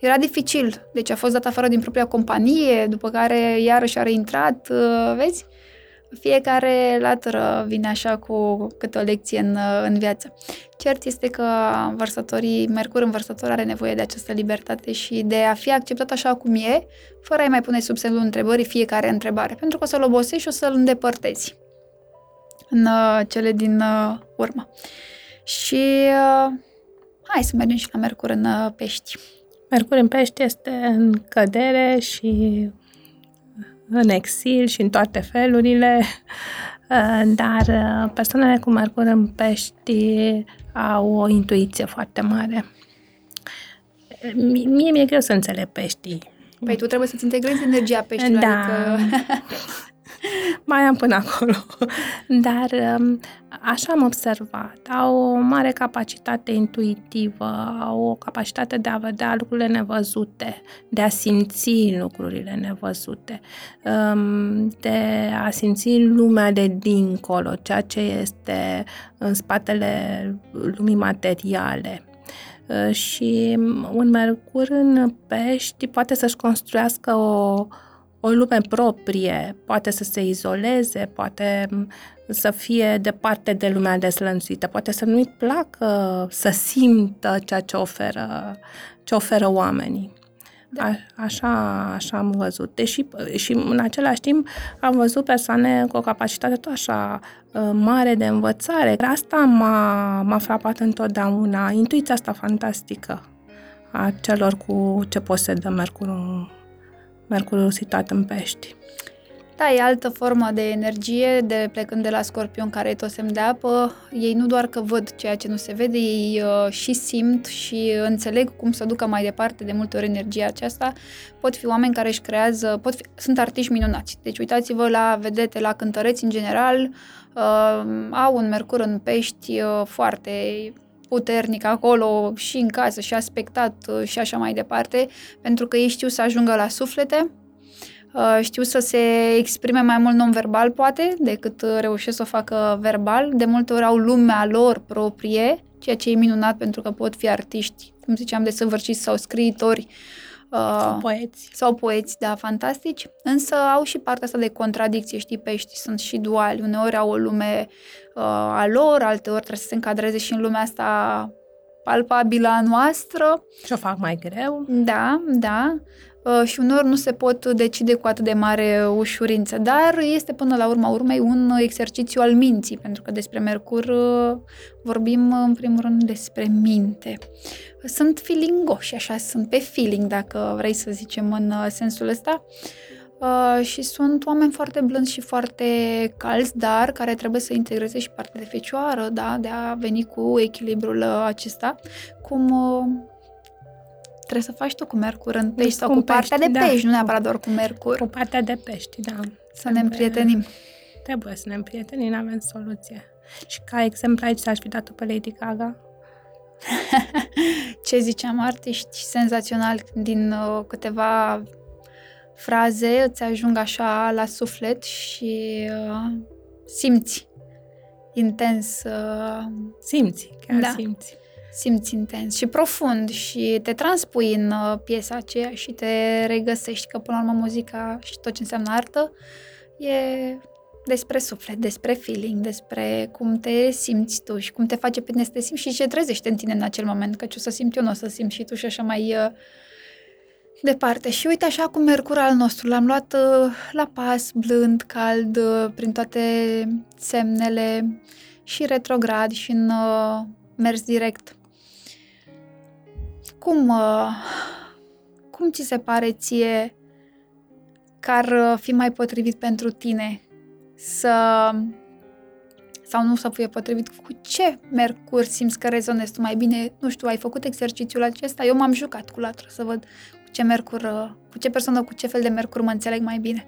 era dificil, deci a fost dat afară din propria companie, după care iarăși a reintrat, vezi? Fiecare latură vine așa cu câte o lecție în viață. Cert este că Mercur în vărsător are nevoie de această libertate și de a fi acceptat așa cum e, fără a-i mai pune sub semnul întrebării fiecare întrebare, pentru că o să-l obosești și o să-l îndepărtezi în cele din urmă. Și hai să mergem și la Mercur în Pești. Mercur în Pești este în cădere și în exil și în toate felurile, dar persoanele cu Mercur în Pești au o intuiție foarte mare. Mie mi-e greu să înțeleg peștii. Păi tu trebuie să-ți integrezi energia peștilor. Da. Adică... Mai am până acolo. Dar așa am observat. Au o mare capacitate intuitivă, au o capacitate de a vedea lucrurile nevăzute, de a simți lucrurile nevăzute, de a simți lumea de dincolo, ceea ce este în spatele lumii materiale. Și un Mercur în Pești poate să-și construiască o lume proprie, poate să se izoleze, poate să fie departe de lumea dezlănțuită, poate să nu-i placă să simtă ceea ce oferă oamenii. Da. Așa am văzut. Deși și în același timp am văzut persoane cu o capacitate tot așa mare de învățare. Asta m-a frapat întotdeauna, intuiția asta fantastică a celor cu ce posedă Mercurul situat în Pești. Da, e altă formă de energie, plecând de la Scorpion, care e tot semn de apă. Ei nu doar că văd ceea ce nu se vede, ei și simt și înțeleg cum să ducă mai departe de multe ori energia aceasta. Pot fi oameni care își creează, sunt artiști minunați. Deci uitați-vă la vedete, la cântăreți în general, au un Mercur în Pești foarte puternic acolo și în casă și a spectat și așa mai departe, pentru că ei știu să ajungă la suflete, Știu să se exprime mai mult non-verbal, poate, decât reușesc să o facă verbal. De multe ori au lumea lor proprie, ceea ce e minunat pentru că pot fi artiști, cum ziceam, desăvârșiți sau scriitori. Sau poeți. Sau poeți, da, fantastici. Însă au și partea asta de contradicție, știi, pești sunt și duali. Uneori au o lume a lor, alteori trebuie să se încadreze și în lumea asta palpabilă a noastră. Și o fac mai greu. Da, da. Și uneori nu se pot decide cu atât de mare ușurință, dar este până la urma urmei un exercițiu al minții, pentru că despre Mercur vorbim în primul rând despre minte. Sunt feelingoși, așa, sunt pe feeling, dacă vrei să zicem în sensul ăsta, și sunt oameni foarte blânzi și foarte calzi, dar care trebuie să integreze și partea de fecioară, da, de a veni cu echilibrul acesta, cum... Trebuie să faci tu cu Mercur în pești sau cu partea de pești, nu neapărat doar cu Mercur. Cu partea de pești, da. Să ne împrietenim. Trebuie să ne împrietenim, nu avem soluție. Și ca exemplu aici aș fi dat-o pe Lady Gaga. Ce ziceam, artiști senzaționali, din câteva fraze îți ajung așa la suflet și simți intens. Simți, chiar da. Simți. Simți intens și profund și te transpui în piesa aceea și te regăsești, că până la urmă muzica și tot ce înseamnă artă e despre suflet, despre feeling, despre cum te simți tu și cum te face pe tine să te simți și ce trezește în tine în acel moment, că ce o să simt eu, nu o să simt și tu și așa mai departe. Și uite așa cum Mercur al nostru, l-am luat la pas, blând, cald, prin toate semnele și retrograd și în mers direct. Cum ți se pare ție că ar fi mai potrivit pentru tine sau nu să fie potrivit? Cu ce Mercur simți că rezonezi tu mai bine? Nu știu, ai făcut exercițiul acesta? Eu m-am jucat cu latră să văd cu ce persoană, cu ce fel de Mercur mă înțeleg mai bine.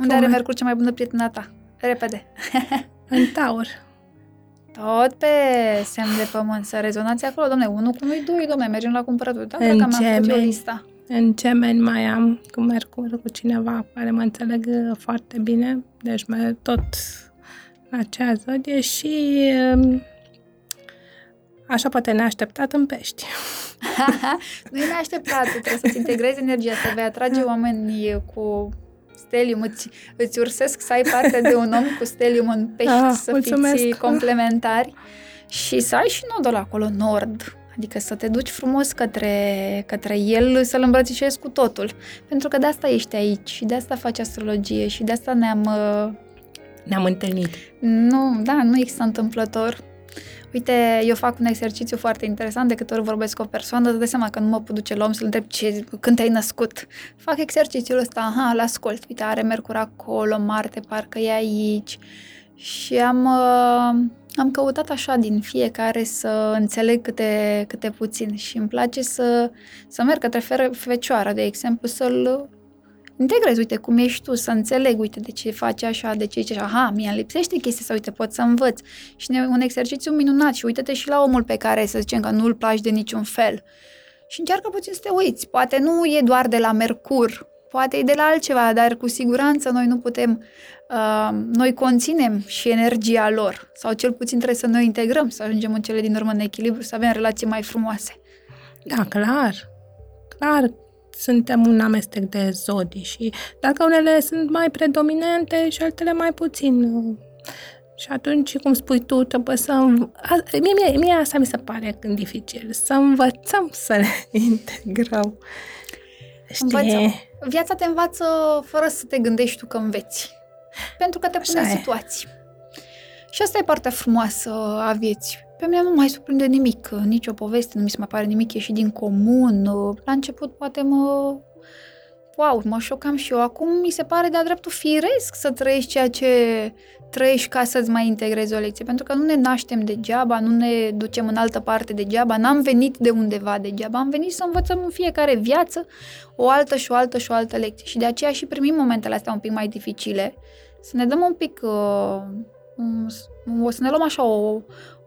Unde are Mercur cea mai bună prietena ta? Repede. În Taur. Tot pe semn de pământ, să rezonați acolo, domne, 1 cu 2, domne, mergem la cumpărături. Da, în Gemeni. În Gemeni mai am cu Mercur, cu cineva care mă înțeleg foarte bine, deci tot în acea zodie și așa poate neașteptat în Pești. Nu e neașteptat, trebuie să-ți integrezi energia, să vei atrage oamenii cu... Stelium, îți ursesc să ai parte de un om cu stelium în Pești, să fiți complementari și să ai și nodul acolo nord, adică să te duci frumos către el, să-l îmbrățișezi cu totul, pentru că de asta ești aici și de asta faci astrologie și de asta ne-am întâlnit. Nu, da, nu există întâmplător. Uite, eu fac un exercițiu foarte interesant, de câte ori vorbesc cu o persoană, dă seama că nu mă pot duce la om să-l întreb când te-ai născut. Fac exercițiul ăsta, aha, îl ascult, uite, are Mercur acolo, Marte parcă e aici și am căutat așa din fiecare să înțeleg câte puțin și îmi place să merg către Fecioară, de exemplu, să-l integrez, uite, cum ești tu, să înțeleg, uite, de ce faci așa, de ce ești așa, aha, mi-a lipsește chestia sau, uite, pot să învăț. Și un exercițiu minunat și uite-te și la omul pe care, să zicem, că nu-l placi de niciun fel. Și încearcă puțin să te uiți, poate nu e doar de la Mercur, poate e de la altceva, dar cu siguranță noi nu putem, noi conținem și energia lor, sau cel puțin trebuie să noi integrăm, să ajungem în cele din urmă în echilibru, să avem relații mai frumoase. Da, clar. Suntem un amestec de zodii și dacă unele sunt mai predominante și altele mai puțin. Și atunci, cum spui tu, trebuie să... Mie asta mi se pare când dificil, să învățăm să le integrăm. Învățăm. Viața te învață fără să te gândești tu că înveți. Pentru că te pune în situații. Și asta e partea frumoasă a vieții. Pe mine nu mai surprinde nimic, nicio poveste, nu mi se mai pare nimic ieșit din comun. La început poate mă șocam și eu. Acum mi se pare de-a dreptul firesc să trăiești ceea ce trăiești ca să-ți mai integrezi o lecție. Pentru că nu ne naștem degeaba, nu ne ducem în altă parte degeaba, n-am venit de undeva degeaba, am venit să învățăm în fiecare viață o altă și o altă și o altă lecție. Și de aceea și primim momentele astea un pic mai dificile, să ne dăm un pic... O să ne luăm așa o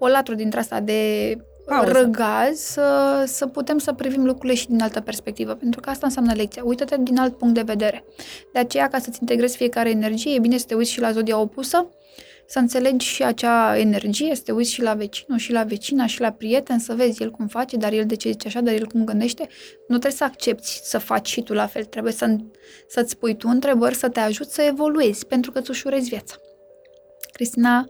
latură dintre asta de răgaz să putem să privim lucrurile și din altă perspectivă, pentru că asta înseamnă lecția. Uită-te din alt punct de vedere. De aceea, ca să-ți integrezi fiecare energie, e bine să te uiți și la zodia opusă, să înțelegi și acea energie, să te uiți și la vecinul, și la vecina, și la prieten, să vezi el cum face, dar el de ce zice așa, dar el cum gândește. Nu trebuie să accepti să faci și tu la fel, trebuie să-ți pui tu întrebări, să te ajuți să evoluezi, pentru că îți ușurezi viața. Cristina,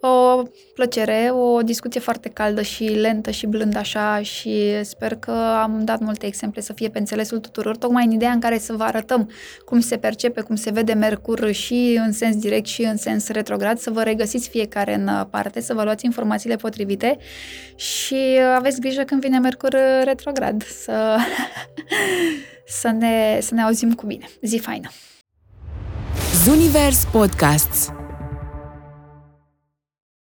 o plăcere, o discuție foarte caldă și lentă și blândă așa, și sper că am dat multe exemple să fie pe înțelesul tuturor, tocmai în ideea în care să vă arătăm cum se percepe, cum se vede Mercur și în sens direct și în sens retrograd, să vă regăsiți fiecare în parte, să vă luați informațiile potrivite și aveți grijă când vine Mercur retrograd, să ne auzim cu bine. Zi faină! Zunivers Podcasts.